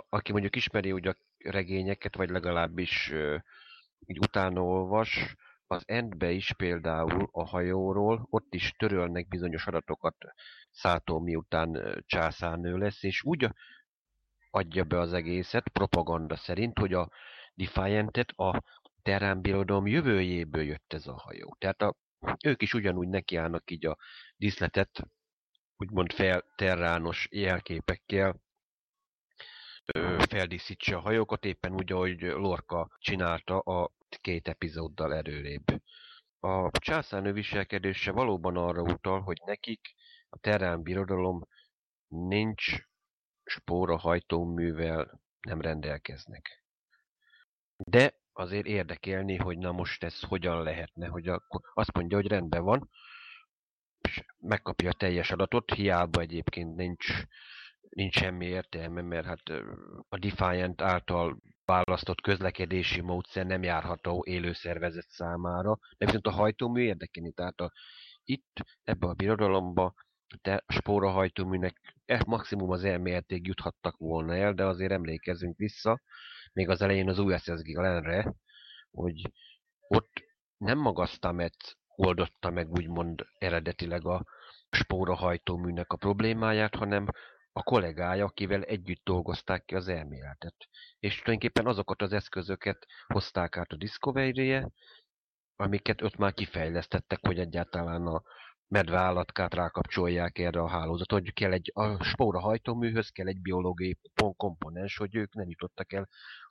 aki mondjuk ismeri ugye a regényeket, vagy legalábbis így utána olvas, az Endbe is például a hajóról, ott is törölnek bizonyos adatokat Szától, miután császárnő lesz, és úgy adja be az egészet propaganda szerint, hogy a Defiantet a Terán Birodalom jövőjéből jött ez a hajó. Tehát ők is ugyanúgy nekiállnak így a díszletet, úgymond felterrános jelképekkel feldíszítse a hajókat, éppen úgy, ahogy Lorca csinálta a két epizóddal előrébb. A császárnő viselkedése valóban arra utal, hogy nekik a Terán Birodalom nincs, spórahajtóművel nem rendelkeznek. De azért érdekelni, hogy na most ez hogyan lehetne, hogy azt mondja, hogy rendben van, és megkapja a teljes adatot, hiába egyébként nincs semmi értelme, mert hát a Defiant által választott közlekedési módszer nem járható élő szervezet számára, de viszont a hajtómű érdekelni, tehát itt, ebbe a birodalomba a spórahajtóműnek maximum az elméletig juthattak volna el, de azért emlékezzünk vissza, még az elején az USS Glenre, hogy ott nem maga Stamets oldotta meg úgymond eredetileg a spórahajtóműnek a problémáját, hanem a kollégája, akivel együtt dolgozták ki az elméletet. És tulajdonképpen azokat az eszközöket hozták át a Discovery-re, amiket ott már kifejlesztettek, hogy egyáltalán a medveállatkát rákapcsolják erre a hálózatot, hogy kell a spórahajtóműhöz kell egy biológiai komponens, hogy ők nem jutottak el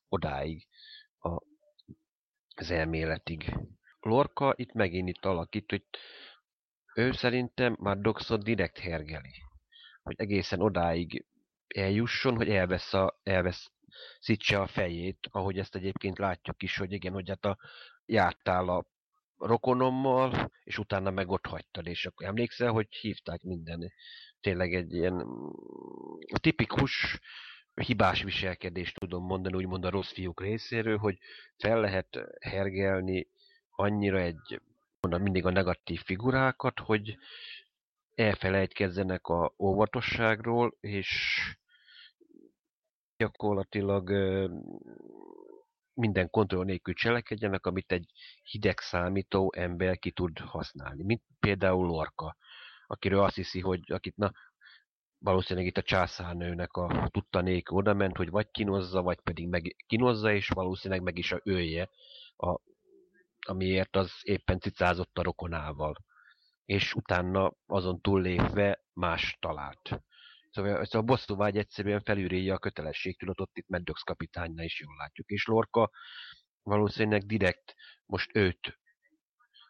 odáig az elméletig. Lorca itt megint itt alakít, hogy ő szerintem már Doxot direkt hergeli, hogy egészen odáig eljusson, hogy elveszítse a fejét, ahogy ezt egyébként látjuk is, hogy igen, hogy hát jártál a rokonommal, és utána meg ott hagytad, és akkor emlékszel, hogy hívták minden. Tényleg egy ilyen tipikus hibás viselkedést tudom mondani, úgymond a rossz fiúk részéről, hogy fel lehet hergelni annyira egy, mondom, mindig a negatív figurákat, hogy elfelejtkezzenek a óvatosságról, és gyakorlatilag minden kontroll nélkül cselekedjenek, amit egy hideg számító ember ki tud használni. Mint például Lorca, akiről azt hiszi, hogy akit na, valószínűleg itt a császárnőnek a tudta nélkül oda ment, hogy vagy kínozza, vagy pedig megkínozza, és valószínűleg meg is ölje, amiért az éppen cicázott a rokonával. És utána azon túllépve más talált. Szóval a bosszúvágy egyszerűen felülírja a kötelességtudatot, itt Maddox kapitánynál is jól látjuk. És Lorca valószínűleg direkt most őt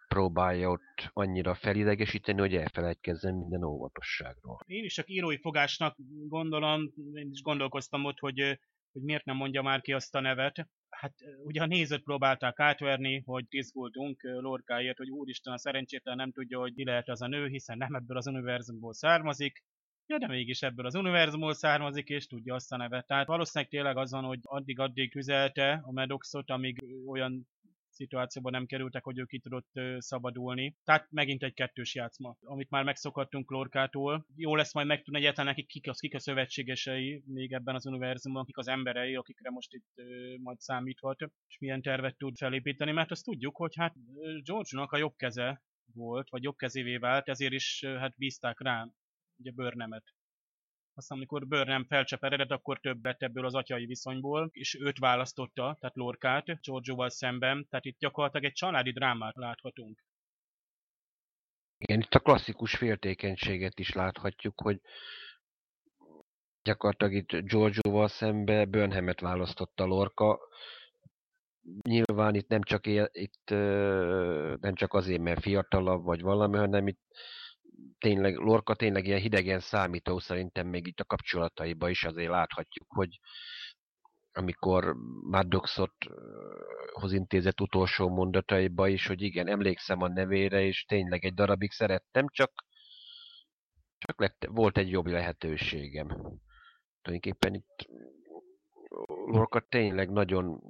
próbálja ott annyira felidegesíteni, hogy elfelejtkezzen minden óvatosságról. Én is csak írói fogásnak gondolom, én is gondolkoztam ott, hogy miért nem mondja már ki azt a nevet. Hát ugye a nézőt próbálták átverni, hogy izgultunk Lorcáért, hogy úristen, a szerencsétlen nem tudja, hogy mi lehet az a nő, hiszen nem ebből az univerzumból származik. Ja, de mégis ebből az univerzumból származik, és tudja azt a nevet. Tehát valószínűleg tényleg az van, hogy addig tüzelte a Maddoxot, amíg olyan szituációban nem kerültek, hogy ő ki tudott szabadulni. Tehát megint egy kettős játszma, amit már megszokhattunk Lorcától. Jó lesz majd megtudni egyáltalán nekik, kik a szövetségesei még ebben az univerzumban, kik az emberei, akikre most itt majd számíthat, és milyen tervet tud felépíteni, mert azt tudjuk, hogy hát Giorgio-nak a jobb keze volt, vagy jobb kezévé vált, ezért is hát bízták rá ugye Burnhamet. Aztán amikor Burnham felcseperedett, akkor több lett ebből az atyai viszonyból, és őt választotta, tehát Lorcát, Giorgioval szemben, tehát itt gyakorlatilag egy családi drámát láthatunk. Igen, itt a klasszikus féltékenységet is láthatjuk, hogy gyakorlatilag itt Giorgioval szemben Burnhamet választotta Lorca. Nyilván itt nem csak azért, mert fiatalabb vagy valami, hanem itt tényleg, Lorca tényleg ilyen hidegen számító, szerintem még itt a kapcsolataiba is azért láthatjuk, hogy amikor Maddoxhoz intézett utolsó mondataiba is, hogy igen, emlékszem a nevére, és tényleg egy darabig szerettem, csak volt egy jobb lehetőségem. Tulajdonképpen itt Lorca tényleg nagyon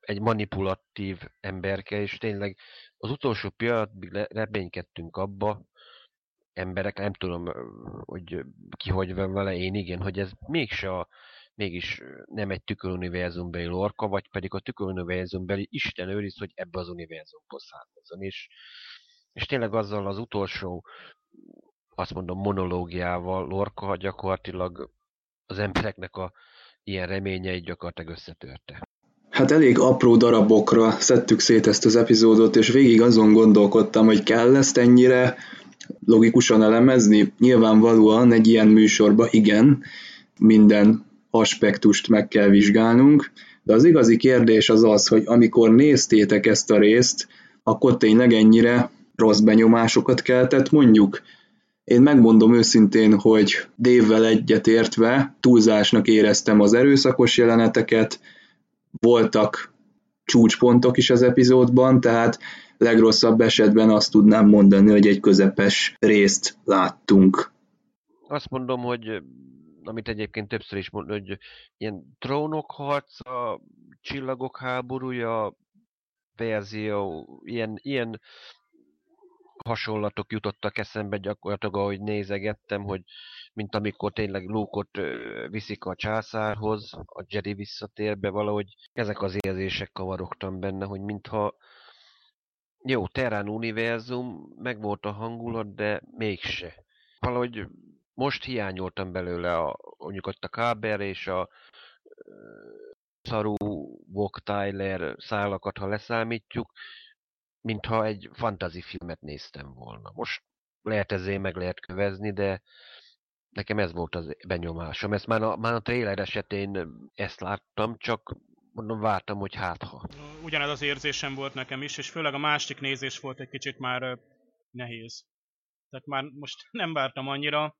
egy manipulatív emberke, és tényleg az utolsó pillanatig reménykedtünk abba, emberek, nem tudom, hogy ki hogy van vele, én igen, hogy ez mégis nem egy tüköruniverzumbeli Lorca, vagy pedig a tüköruniverzumbeli Isten őriz, hogy ebbe az univerzumból származzon. És tényleg azzal az utolsó, azt mondom, monológiával Lorca gyakorlatilag az embereknek a ilyen reményeit gyakorlatilag összetörte. Hát elég apró darabokra szedtük szét ezt az epizódot, és végig azon gondolkodtam, hogy kell ezt ennyire logikusan elemezni? Nyilvánvalóan egy ilyen műsorban igen, minden aspektust meg kell vizsgálnunk, de az igazi kérdés az az, hogy amikor néztétek ezt a részt, akkor tényleg ennyire rossz benyomásokat keltett, mondjuk. Én megmondom őszintén, hogy Dave-vel egyetértve túlzásnak éreztem az erőszakos jeleneteket, voltak csúcspontok is az epizódban, tehát legrosszabb esetben azt tudnám mondani, hogy egy közepes részt láttunk. Azt mondom, hogy amit egyébként többször is mondom, hogy ilyen trónokharca, csillagok háborúja, verzió, ilyen hasonlatok jutottak eszembe gyakorlatilag, ahogy nézegettem, hogy mint amikor tényleg Luke-ot viszik a császárhoz, a Jedi visszatérbe, valahogy ezek az érzések kavarogtam benne, hogy mintha jó, Terrán univerzum, meg volt a hangulat, de mégse. Valahogy most hiányoltam belőle mondjuk ott a Culber és a Saru, Voq, Tyler szálakat, ha leszámítjuk, mintha egy fantasy filmet néztem volna. Most lehet ezért meg lehet kövezni, de nekem ez volt az benyomásom. Ezt már a trailer esetén ezt láttam, csak mondom, vártam, hogy hátha. Ugyanez az érzésem volt nekem is, és főleg a másik nézés volt egy kicsit már nehéz. Tehát már most nem vártam annyira.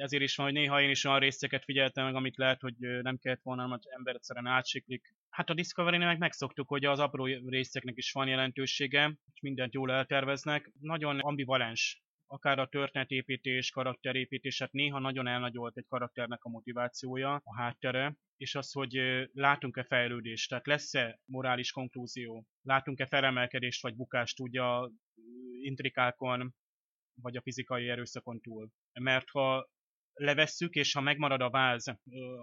ezért is van, hogy néha én is olyan részeket figyeltem meg, amit lehet, hogy nem kellett volna, mert ember egyszerűen átsiklik. Hát a Discovery-nél megszoktuk, hogy az apró részeknek is van jelentősége, és mindent jól elterveznek. Nagyon ambivalens, akár a történetépítés, karakterépítés, hát néha nagyon elnagyolt egy karakternek a motivációja, a háttere, és az, hogy látunk-e fejlődést, tehát lesz-e morális konklúzió, látunk-e felemelkedést vagy bukást úgy a intrikákon, vagy a fizikai erőszakon túl. Mert ha levesszük, és ha megmarad a váz,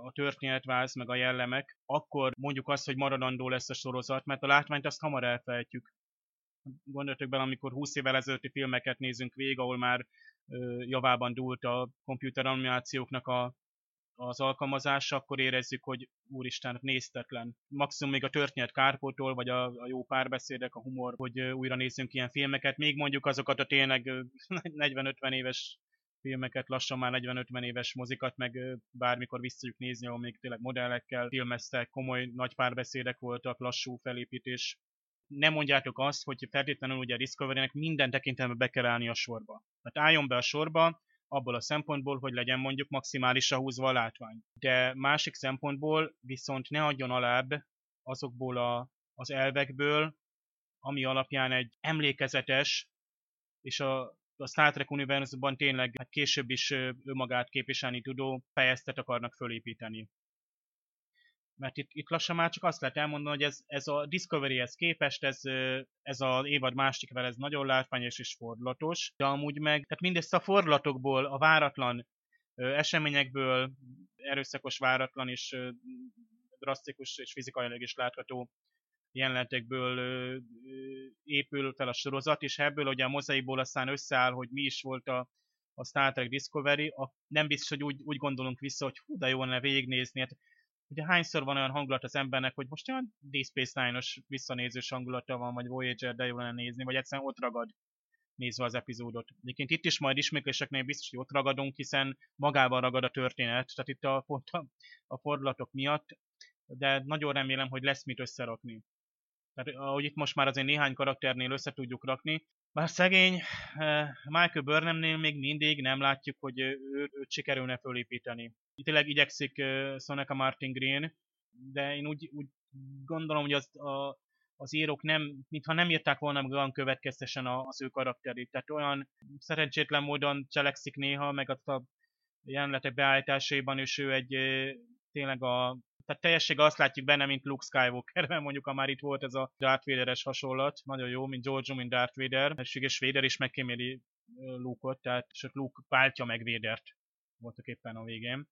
a történetváz, meg a jellemek, akkor mondjuk azt, hogy maradandó lesz a sorozat, mert a látványt azt hamar elfelejtjük. Gondoljatok bele, amikor 20 évvel ezelőtti filmeket nézünk végig, ahol már javában dúlt a komputeranimációknak az alkalmazása, akkor érezzük, hogy úristen, néztetlen. Maximum még a történet kárpótol, vagy a jó párbeszédek, a humor, hogy újra nézzünk ilyen filmeket. Még mondjuk azokat a tényleg 40-50 éves filmeket, lassan már 40-50 éves mozikat, meg bármikor visszajuk nézni, ahol még tényleg modellekkel filmeztek, komoly nagy párbeszédek voltak, lassú felépítés. Nem mondjátok azt, hogy feltétlenül ugye a Discovery-nek minden tekintetben be kell állni a sorba. Tehát álljon be a sorba, abból a szempontból, hogy legyen mondjuk maximálisra húzva a látvány. De másik szempontból viszont ne adjon alább azokból az elvekből, ami alapján egy emlékezetes, és a Star Trek univerzumban tényleg hát később is önmagát képviselni tudó fejeztet akarnak fölépíteni. Mert itt lassan már csak azt lehet elmondani, hogy ez a Discovery-hez képest, ez az évad másodikvel, ez nagyon látványos és fordulatos, de amúgy meg, tehát mindezt a fordulatokból, a váratlan eseményekből, erőszakos, váratlan és drasztikus és fizikailag is látható jelenetekből épül fel a sorozat, és ebből ugye a mozaikból aztán összeáll, hogy mi is volt a Star Trek Discovery, nem biztos, hogy úgy gondolunk vissza, hogy hú, de jó lenne végignézni, hát ugye hányszor van olyan hangulat az embernek, hogy most olyan Deep Space Nine-os visszanézős hangulata van, vagy Voyager, de jól lenne nézni, vagy egyszerűen ott ragad nézve az epizódot. Egyébként itt is majd ismétléseknél biztos, hogy ott ragadunk, hiszen magában ragad a történet, tehát itt a fordulatok miatt, de nagyon remélem, hogy lesz mit összerakni. Tehát ahogy itt most már azért néhány karakternél össze tudjuk rakni, bár szegény Michael Burnhamnél még mindig nem látjuk, hogy őt sikerülne fölépíteni. Tényleg igyekszik Sonica Martin Green, de én úgy gondolom, hogy az írók nem, mintha nem írták volna meg olyan következtesen az ő karakterét. Tehát olyan szerencsétlen módon cselekszik néha, meg a jelenetek beállításaiban, és ő egy tényleg tehát teljesség azt látjuk benne, mint Luke Skywalker, mondjuk, ha már itt volt ez a Darth Vader-es hasonlat, nagyon jó, mint Giorgio, mint Darth Vader, és Vader is megkíméli Luke-ot, tehát sőt Luke váltja meg Vadert voltak éppen a végén.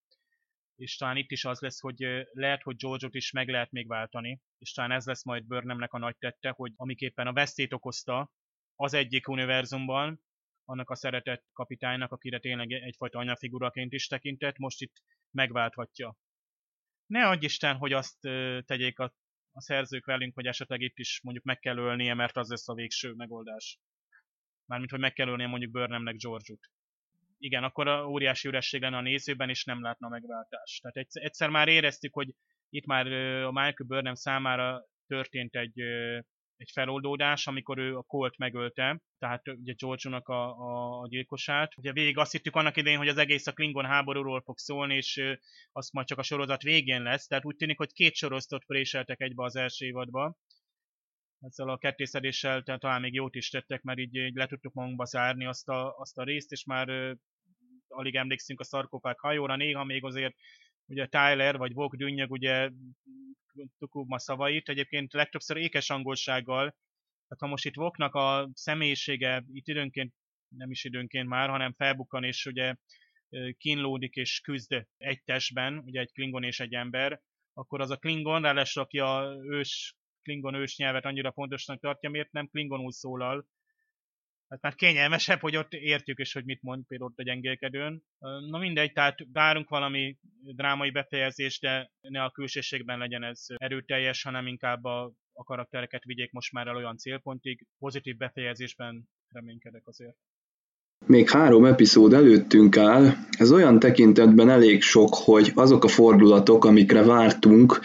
És talán itt is az lesz, hogy lehet, hogy Giorgiot is meg lehet még váltani, és talán ez lesz majd Burnhamnek a nagy tette, hogy amiképpen a vesztét okozta az egyik univerzumban, annak a szeretett kapitánynak, akire tényleg egyfajta anyafiguraként is tekintett, most itt megválthatja. Ne adj Isten, hogy azt tegyék a szerzők velünk, hogy esetleg itt is mondjuk meg kell ölnie, mert az lesz a végső megoldás. Mármint, hogy meg kell ölnie mondjuk Burnhamnek Giorgiot. Igen, akkor a óriási üresség lenne a nézőben, és nem látna megváltást. Tehát egyszer már éreztük, hogy itt már a Michael Burnham számára történt egy feloldódás, amikor ő a Colt megölte, tehát ugye Giorgio-nak a gyilkosát. Ugye végig azt hittük annak idején, hogy az egész a Klingon háborúról fog szólni, és az majd csak a sorozat végén lesz. Tehát úgy tűnik, hogy két sorozatot préseltek egybe az első évadba. Ezzel a kettészedéssel talán még jót is tettek, mert így le tudtuk magunkba zárni azt a részt, és már alig emlékszünk a szarkofág hajóra, néha még azért ugye Tyler vagy Voq dünnyög ugye Tukubma szavait, egyébként legtöbbször ékes angolsággal, tehát ha most itt Voqnak a személyisége itt időnként, nem is időnként már, hanem felbukkan és ugye kínlódik és küzd egy testben, ugye egy Klingon és egy ember, akkor az a Klingon ráadásul, aki a Klingon ős nyelvet annyira pontosnak tartja, miért nem Klingonul szólal. Hát már kényelmesebb, hogy ott értjük is, hogy mit mond például ott a gyengélkedőn. Na mindegy, tehát várunk valami drámai befejezést, de ne a külsőségben legyen ez erőteljes, hanem inkább a karaktereket vigyék most már el olyan célpontig. Pozitív befejezésben reménykedek azért. Még 3 epizód előttünk áll, ez olyan tekintetben elég sok, hogy azok a fordulatok, amikre vártunk,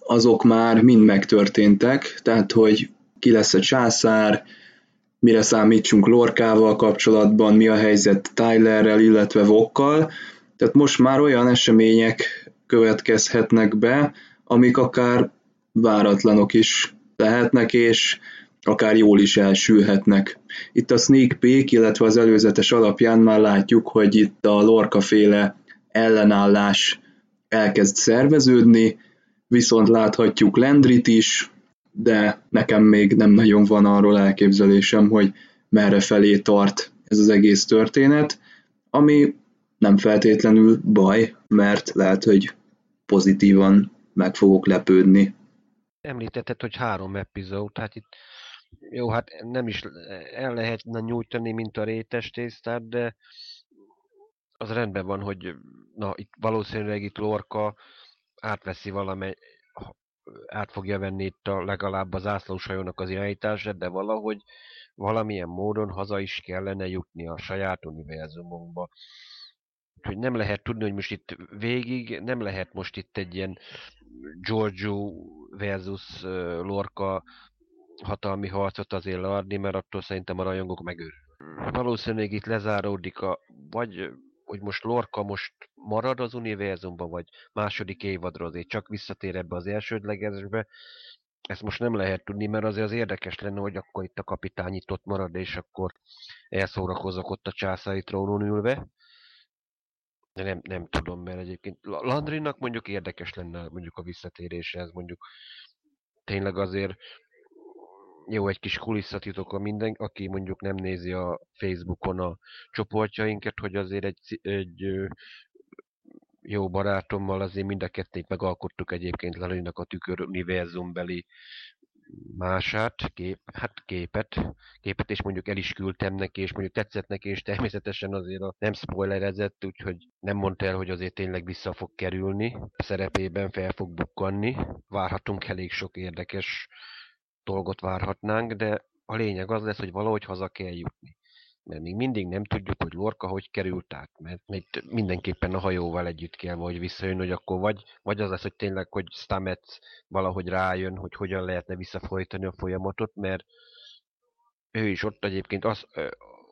azok már mind megtörténtek, tehát hogy ki lesz a császár, mire számítsunk Lorcával kapcsolatban, mi a helyzet Tylerrel, illetve Voqkal, Tehát most már olyan események következhetnek be, amik akár váratlanok is lehetnek, és akár jól is elsülhetnek. Itt a sneak peek, illetve az előzetes alapján már látjuk, hogy itt a Lorca-féle ellenállás elkezd szerveződni, viszont láthatjuk Landryt is, de nekem még nem nagyon van arról elképzelésem, hogy merre felé tart ez az egész történet, ami nem feltétlenül baj, mert lehet, hogy pozitívan meg fogok lepődni. Említetted, hogy 3 epizód, hát itt jó, hát nem is el lehetne nyújtani, mint a rétes tésztát, de az rendben van, hogy na, itt valószínűleg itt Lorca átveszi valamely, át fogja venni itt a, legalább az zászlóshajónak az irányítását, de valahogy valamilyen módon haza is kellene jutni a saját univerzumunkba. Hogy nem lehet tudni, hogy most itt végig, nem lehet most itt egy ilyen Giorgio versus Lorca hatalmi harcot azért leadni, mert attól szerintem a rajongók megőrülnek. Valószínűleg itt lezáródik a, vagy hogy most Lorca most marad az univerzumban, vagy második évadra azért csak visszatér ebbe az elsődlegesbe. Ezt most nem lehet tudni, mert azért az érdekes lenne, hogy akkor itt a kapitány itt ott marad, és akkor elszórakozok ott a császári trónon ülve. De nem tudom, mert egyébként Landrynak mondjuk érdekes lenne mondjuk a visszatérése, ez mondjuk tényleg azért jó egy kis kulisszatitok a minden, aki mondjuk nem nézi a Facebookon a csoportjainkat, hogy azért egy jó barátommal azért mind a kettét megalkottuk egyébként Landrynak a tükör univerzumbeli mását, képet, és mondjuk el is küldtem neki, és mondjuk tetszett neki, és természetesen azért nem spoilerezett, úgyhogy nem mondta el, hogy azért tényleg vissza fog kerülni, szerepében fel fog bukkanni, várhatunk elég sok érdekes dolgot várhatnánk, de a lényeg az lesz, hogy valahogy haza kell jutni. Mert még mindig nem tudjuk, hogy Lorca hogy került át, mert mindenképpen a hajóval együtt kell vagy visszajön, hogy akkor vagy az lesz, hogy tényleg, hogy Stamets valahogy rájön, hogy hogyan lehetne visszafordítani a folyamatot, mert ő is ott egyébként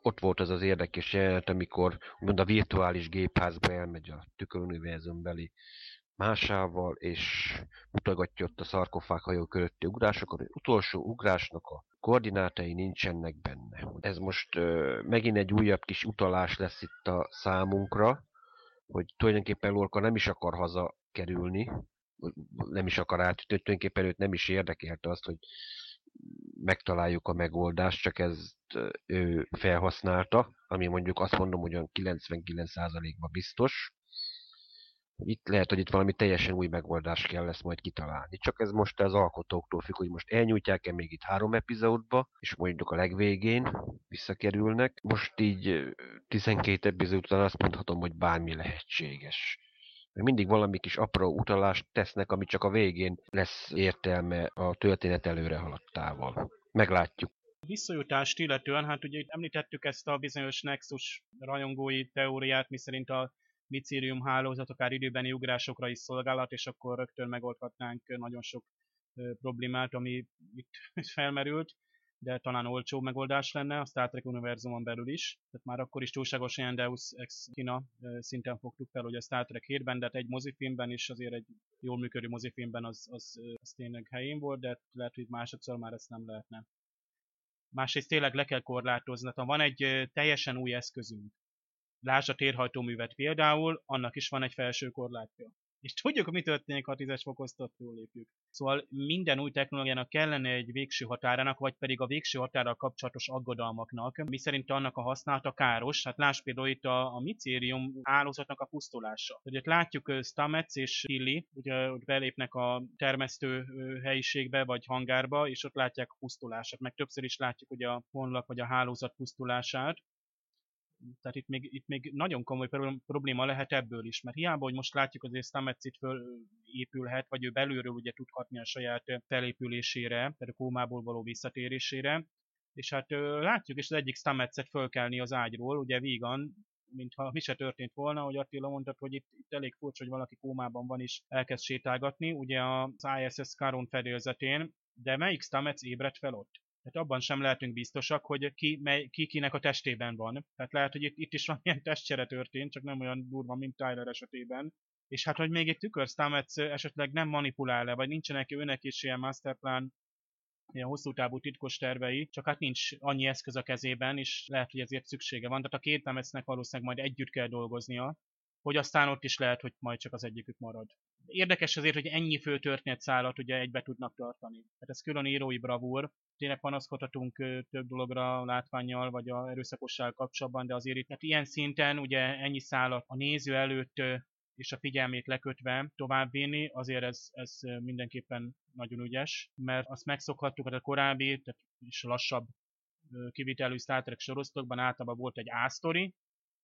ott volt az érdekes jelenet, amikor a virtuális gépházba elmegy a tüköruniverzumbeli másával, és mutogatja ott a szarkofág hajó körötti ugrásokat, hogy utolsó ugrásnak a koordinátai nincsenek benne. Ez most megint egy újabb kis utalás lesz itt a számunkra, hogy tulajdonképpen Lorca nem is akar hazakerülni, nem is akar átütni, tulajdonképpen őt nem is érdekelte azt, hogy megtaláljuk a megoldást, csak ezt ő felhasználta, ami mondjuk azt mondom, hogy olyan 99%-ban biztos. Itt lehet, hogy itt valami teljesen új megoldást kell lesz majd kitalálni. Csak ez most az alkotóktól függ, hogy most elnyújtják-e még itt 3 epizódba, és mondjuk a legvégén visszakerülnek. Most így 12 epizód után azt mondhatom, hogy bármi lehetséges. Mindig valami kis apró utalást tesznek, ami csak a végén lesz értelme a történet előre haladtával. Meglátjuk. Visszajutást illetően, hát ugye itt említettük ezt a bizonyos Nexus rajongói teóriát, miszerint a micílium hálózat, akár időbeni ugrásokra is szolgálat, és akkor rögtön megoldhatnánk nagyon sok problémát, ami itt felmerült, de talán olcsó megoldás lenne a Star Trek univerzumon belül is. Tehát már akkor is túlságosan Deus Ex Machina szinten fogtuk fel, hogy a Star Trek 7-ben, de egy mozifilmben is azért egy jól működő mozifilmben az tényleg helyén volt, de lehet, hogy másodszor már ezt nem lehetne. Másrészt tényleg le kell korlátozni. Tehát van egy teljesen új eszközünk. Lásd a térhajtóművet például, annak is van egy felső korlátja. És tudjuk, mi történik, ha 10-es fokoztatról lépjük. Szóval minden új technológiának kellene egy végső határának, vagy pedig a végső határral kapcsolatos aggodalmaknak, miszerint annak a használata káros. Hát lásd például itt a micérium hálózatnak a pusztulása. Ugye látjuk Stamets és Tilly, ugye belépnek a termesztő helyiségbe, vagy hangárba, és ott látják a pusztulását. Meg többször is látjuk ugye a honlak, vagy a hálózat pusztulását. Tehát itt még nagyon komoly probléma lehet ebből is, mert hiába, hogy most látjuk, azért Stamets itt fölépülhet, vagy ő belülről ugye tud hatni a saját felépülésére, tehát a kómából való visszatérésére, és hát látjuk is az egyik Stametset fölkelni az ágyról, ugye vígan, mintha mi se történt volna, hogy Attila mondta, hogy itt elég furcsa, hogy valaki kómában van és elkezd sétálgatni, ugye az ISS Karon fedélzetén, de melyik Stamets ébredt fel ott? Tehát abban sem lehetünk biztosak, hogy kinek a testében van. Tehát lehet, hogy itt is valamilyen testcsere történt, csak nem olyan durva, mint Tyler esetében. És hát, hogy még egy tükör Stamets esetleg nem manipulál-e, vagy nincsenek őnek is ilyen masterplan, ilyen hosszú távú titkos tervei, csak hát nincs annyi eszköz a kezében, és lehet, hogy ezért szüksége van. Tehát a két Stametsnek valószínűleg majd együtt kell dolgoznia, hogy aztán ott is lehet, hogy majd csak az egyikük marad. Érdekes azért, hogy ennyi fő történetszálat ugye egybe tudnak tartani. Tehát ez külön írói bravúr. Tényleg panaszkodhatunk több dologra a látvánnyal, vagy a erőszakosság kapcsolatban, de azért itt hát ilyen szinten ugye ennyi szálat a néző előtt és a figyelmét lekötve továbbvinni, azért ez mindenképpen nagyon ügyes, mert azt megszokhattuk, hogy a korábbi, tehát is lassabb kivitelű Star Trek sorozatokban általában volt egy A-sztori,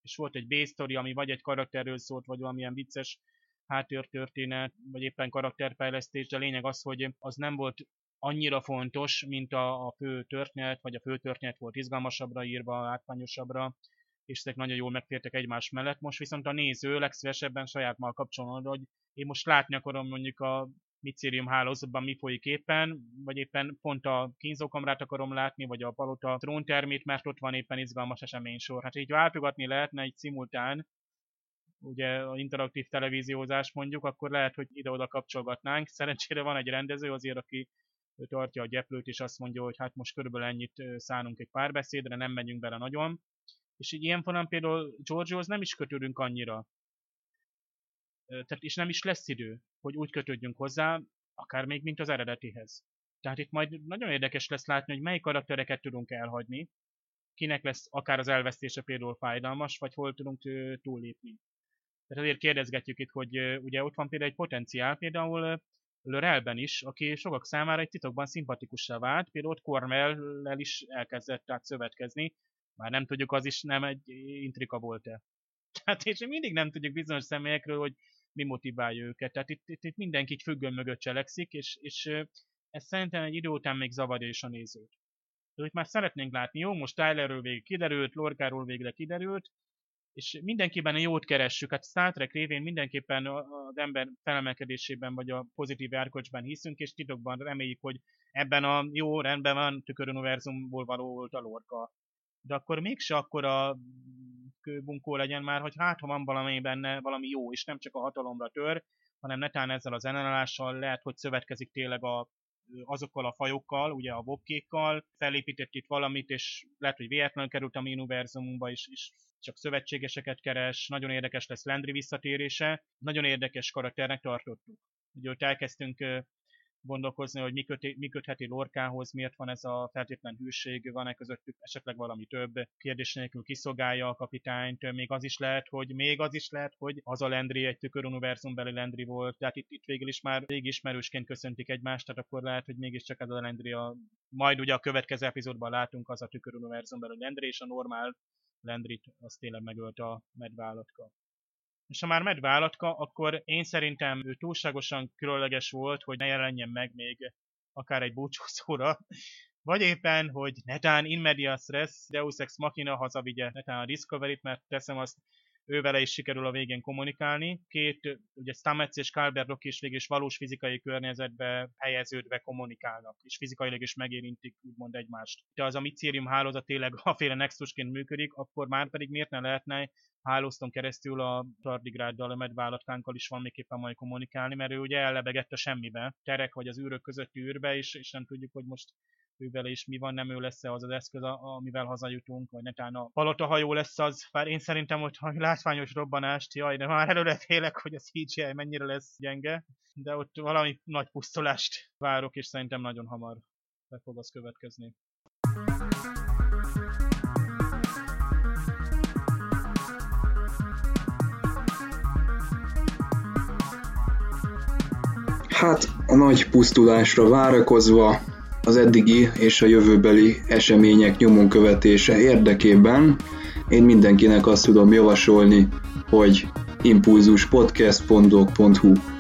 és volt egy B-sztori, ami vagy egy karakterről szólt, vagy valamilyen vicces háttértörténet, vagy éppen karakterfejlesztés, de a lényeg az, hogy az nem volt annyira fontos, mint a fő történet, vagy a fő történet volt izgalmasabbra írva, látványosabbra, és ezek nagyon jól megfértek egymás mellett. Most viszont a néző legszívesebben saját maga kapcsolódó, hogy én most látni akarom mondjuk a micérium hálózatban mi folyik éppen, vagy éppen pont a kínzókamrát akarom látni, vagy a palota tróntermét, mert ott van éppen izgalmas eseménysor. Hát így váltogatni lehetne egy szimultán, ugye a interaktív televíziózás mondjuk, akkor lehet, hogy ide-oda kapcsolgatnánk. Szerencsére van egy rendező azért, aki tartja a gyeplőt, és azt mondja, hogy hát most körülbelül ennyit szánunk egy párbeszédre, nem megyünk bele nagyon. És így ilyen formán például Giorgiohoz nem is kötődünk annyira. Tehát, és nem is lesz idő, hogy úgy kötődjünk hozzá, akár még mint az eredetihez. Tehát itt majd nagyon érdekes lesz látni, hogy mely karaktereket tudunk elhagyni, kinek lesz akár az elvesztése például fájdalmas, vagy hol tudunk túllépni. Tehát azért kérdezgetjük itt, hogy ugye ott van például egy potenciál, például L'Rellben is, aki sokak számára egy titokban szimpatikussá vált, például ott Cornwell-lel is elkezdett szövetkezni, már nem tudjuk, az is nem egy intrika volt-e. Tehát és mindig nem tudjuk bizonyos személyekről, hogy mi motiválja őket. Tehát itt mindenki függön mögött cselekszik, és ez szerintem egy idő után még zavarja is a nézőt. Tehát már szeretnénk látni, jó, most Tylerről végig kiderült, Lorcáról végre kiderült, és mindenképpen jót keressük. Hát Star Trek révén mindenképpen az ember felemelkedésében vagy a pozitív erkölcsben hiszünk, és titokban reméljük, hogy ebben a jó, rendben van, tüköruniverzumból való volt a Lorca. De akkor mégse akkora bunkó legyen már, hogy hát, ha van valami benne, valami jó, és nem csak a hatalomra tör, hanem netán ezzel az ellenállással lehet, hogy szövetkezik tényleg azokkal a fajokkal, ugye a Voqékkal, felépített itt valamit, és lehet, hogy véletlenül került a mi univerzumunkba, és csak szövetségeseket keres, nagyon érdekes lesz Landry visszatérése, nagyon érdekes karakternek tartottuk. Ugye ott elkezdtünk gondolkozni, hogy mi kötheti Lorcához, miért van ez a feltétlen hűség, van-e közöttük esetleg valami több, kérdés nélkül kiszolgálja a kapitányt, még az is lehet, hogy az a Landry egy tüköruniverzumbeli Landry volt, tehát itt végül is már régi ismerősként köszöntik egymást, tehát akkor lehet, hogy mégiscsak ez a Landry, majd ugye a következő epizódban látunk, az a tüköruniverzumbeli Landry, és a normál Landryt az tényleg megölt a medveállatka. És ha már medveállatka, akkor én szerintem ő túlságosan különleges volt, hogy ne jelenjen meg még akár egy búcsúszóra, vagy éppen, hogy netán in medias res, Deus Ex Machina hazavigye netán a Discoveryt, mert teszem azt, ővele is sikerül a végén kommunikálni. Két, ugye Stamets és Culber is végül is valós fizikai környezetbe helyeződve kommunikálnak, és fizikailag is megérintik úgymond egymást. De az a micérium hálózat tényleg, ha féle nexusként működik, akkor már pedig miért ne lehetne hálózton keresztül a tardigráddal, a medvállatkánkkal is valamiképpen majd kommunikálni, mert ő ugye ellebegett a semmibe, terek vagy az űrök közötti űrbe, és nem tudjuk, hogy most ővele is mi van, nem ő lesz-e az az eszköz, amivel hazajutunk, vagy netán a palotahajó lesz az. Bár én szerintem, hogy látványos robbanást, jaj, de már előre félek, hogy a CGI mennyire lesz gyenge, de ott valami nagy pusztulást várok, és szerintem nagyon hamar be fog az következni. Hát a nagy pusztulásra várakozva az eddigi és a jövőbeli események nyomon követése érdekében én mindenkinek azt tudom javasolni, hogy impulzuspodcast.hu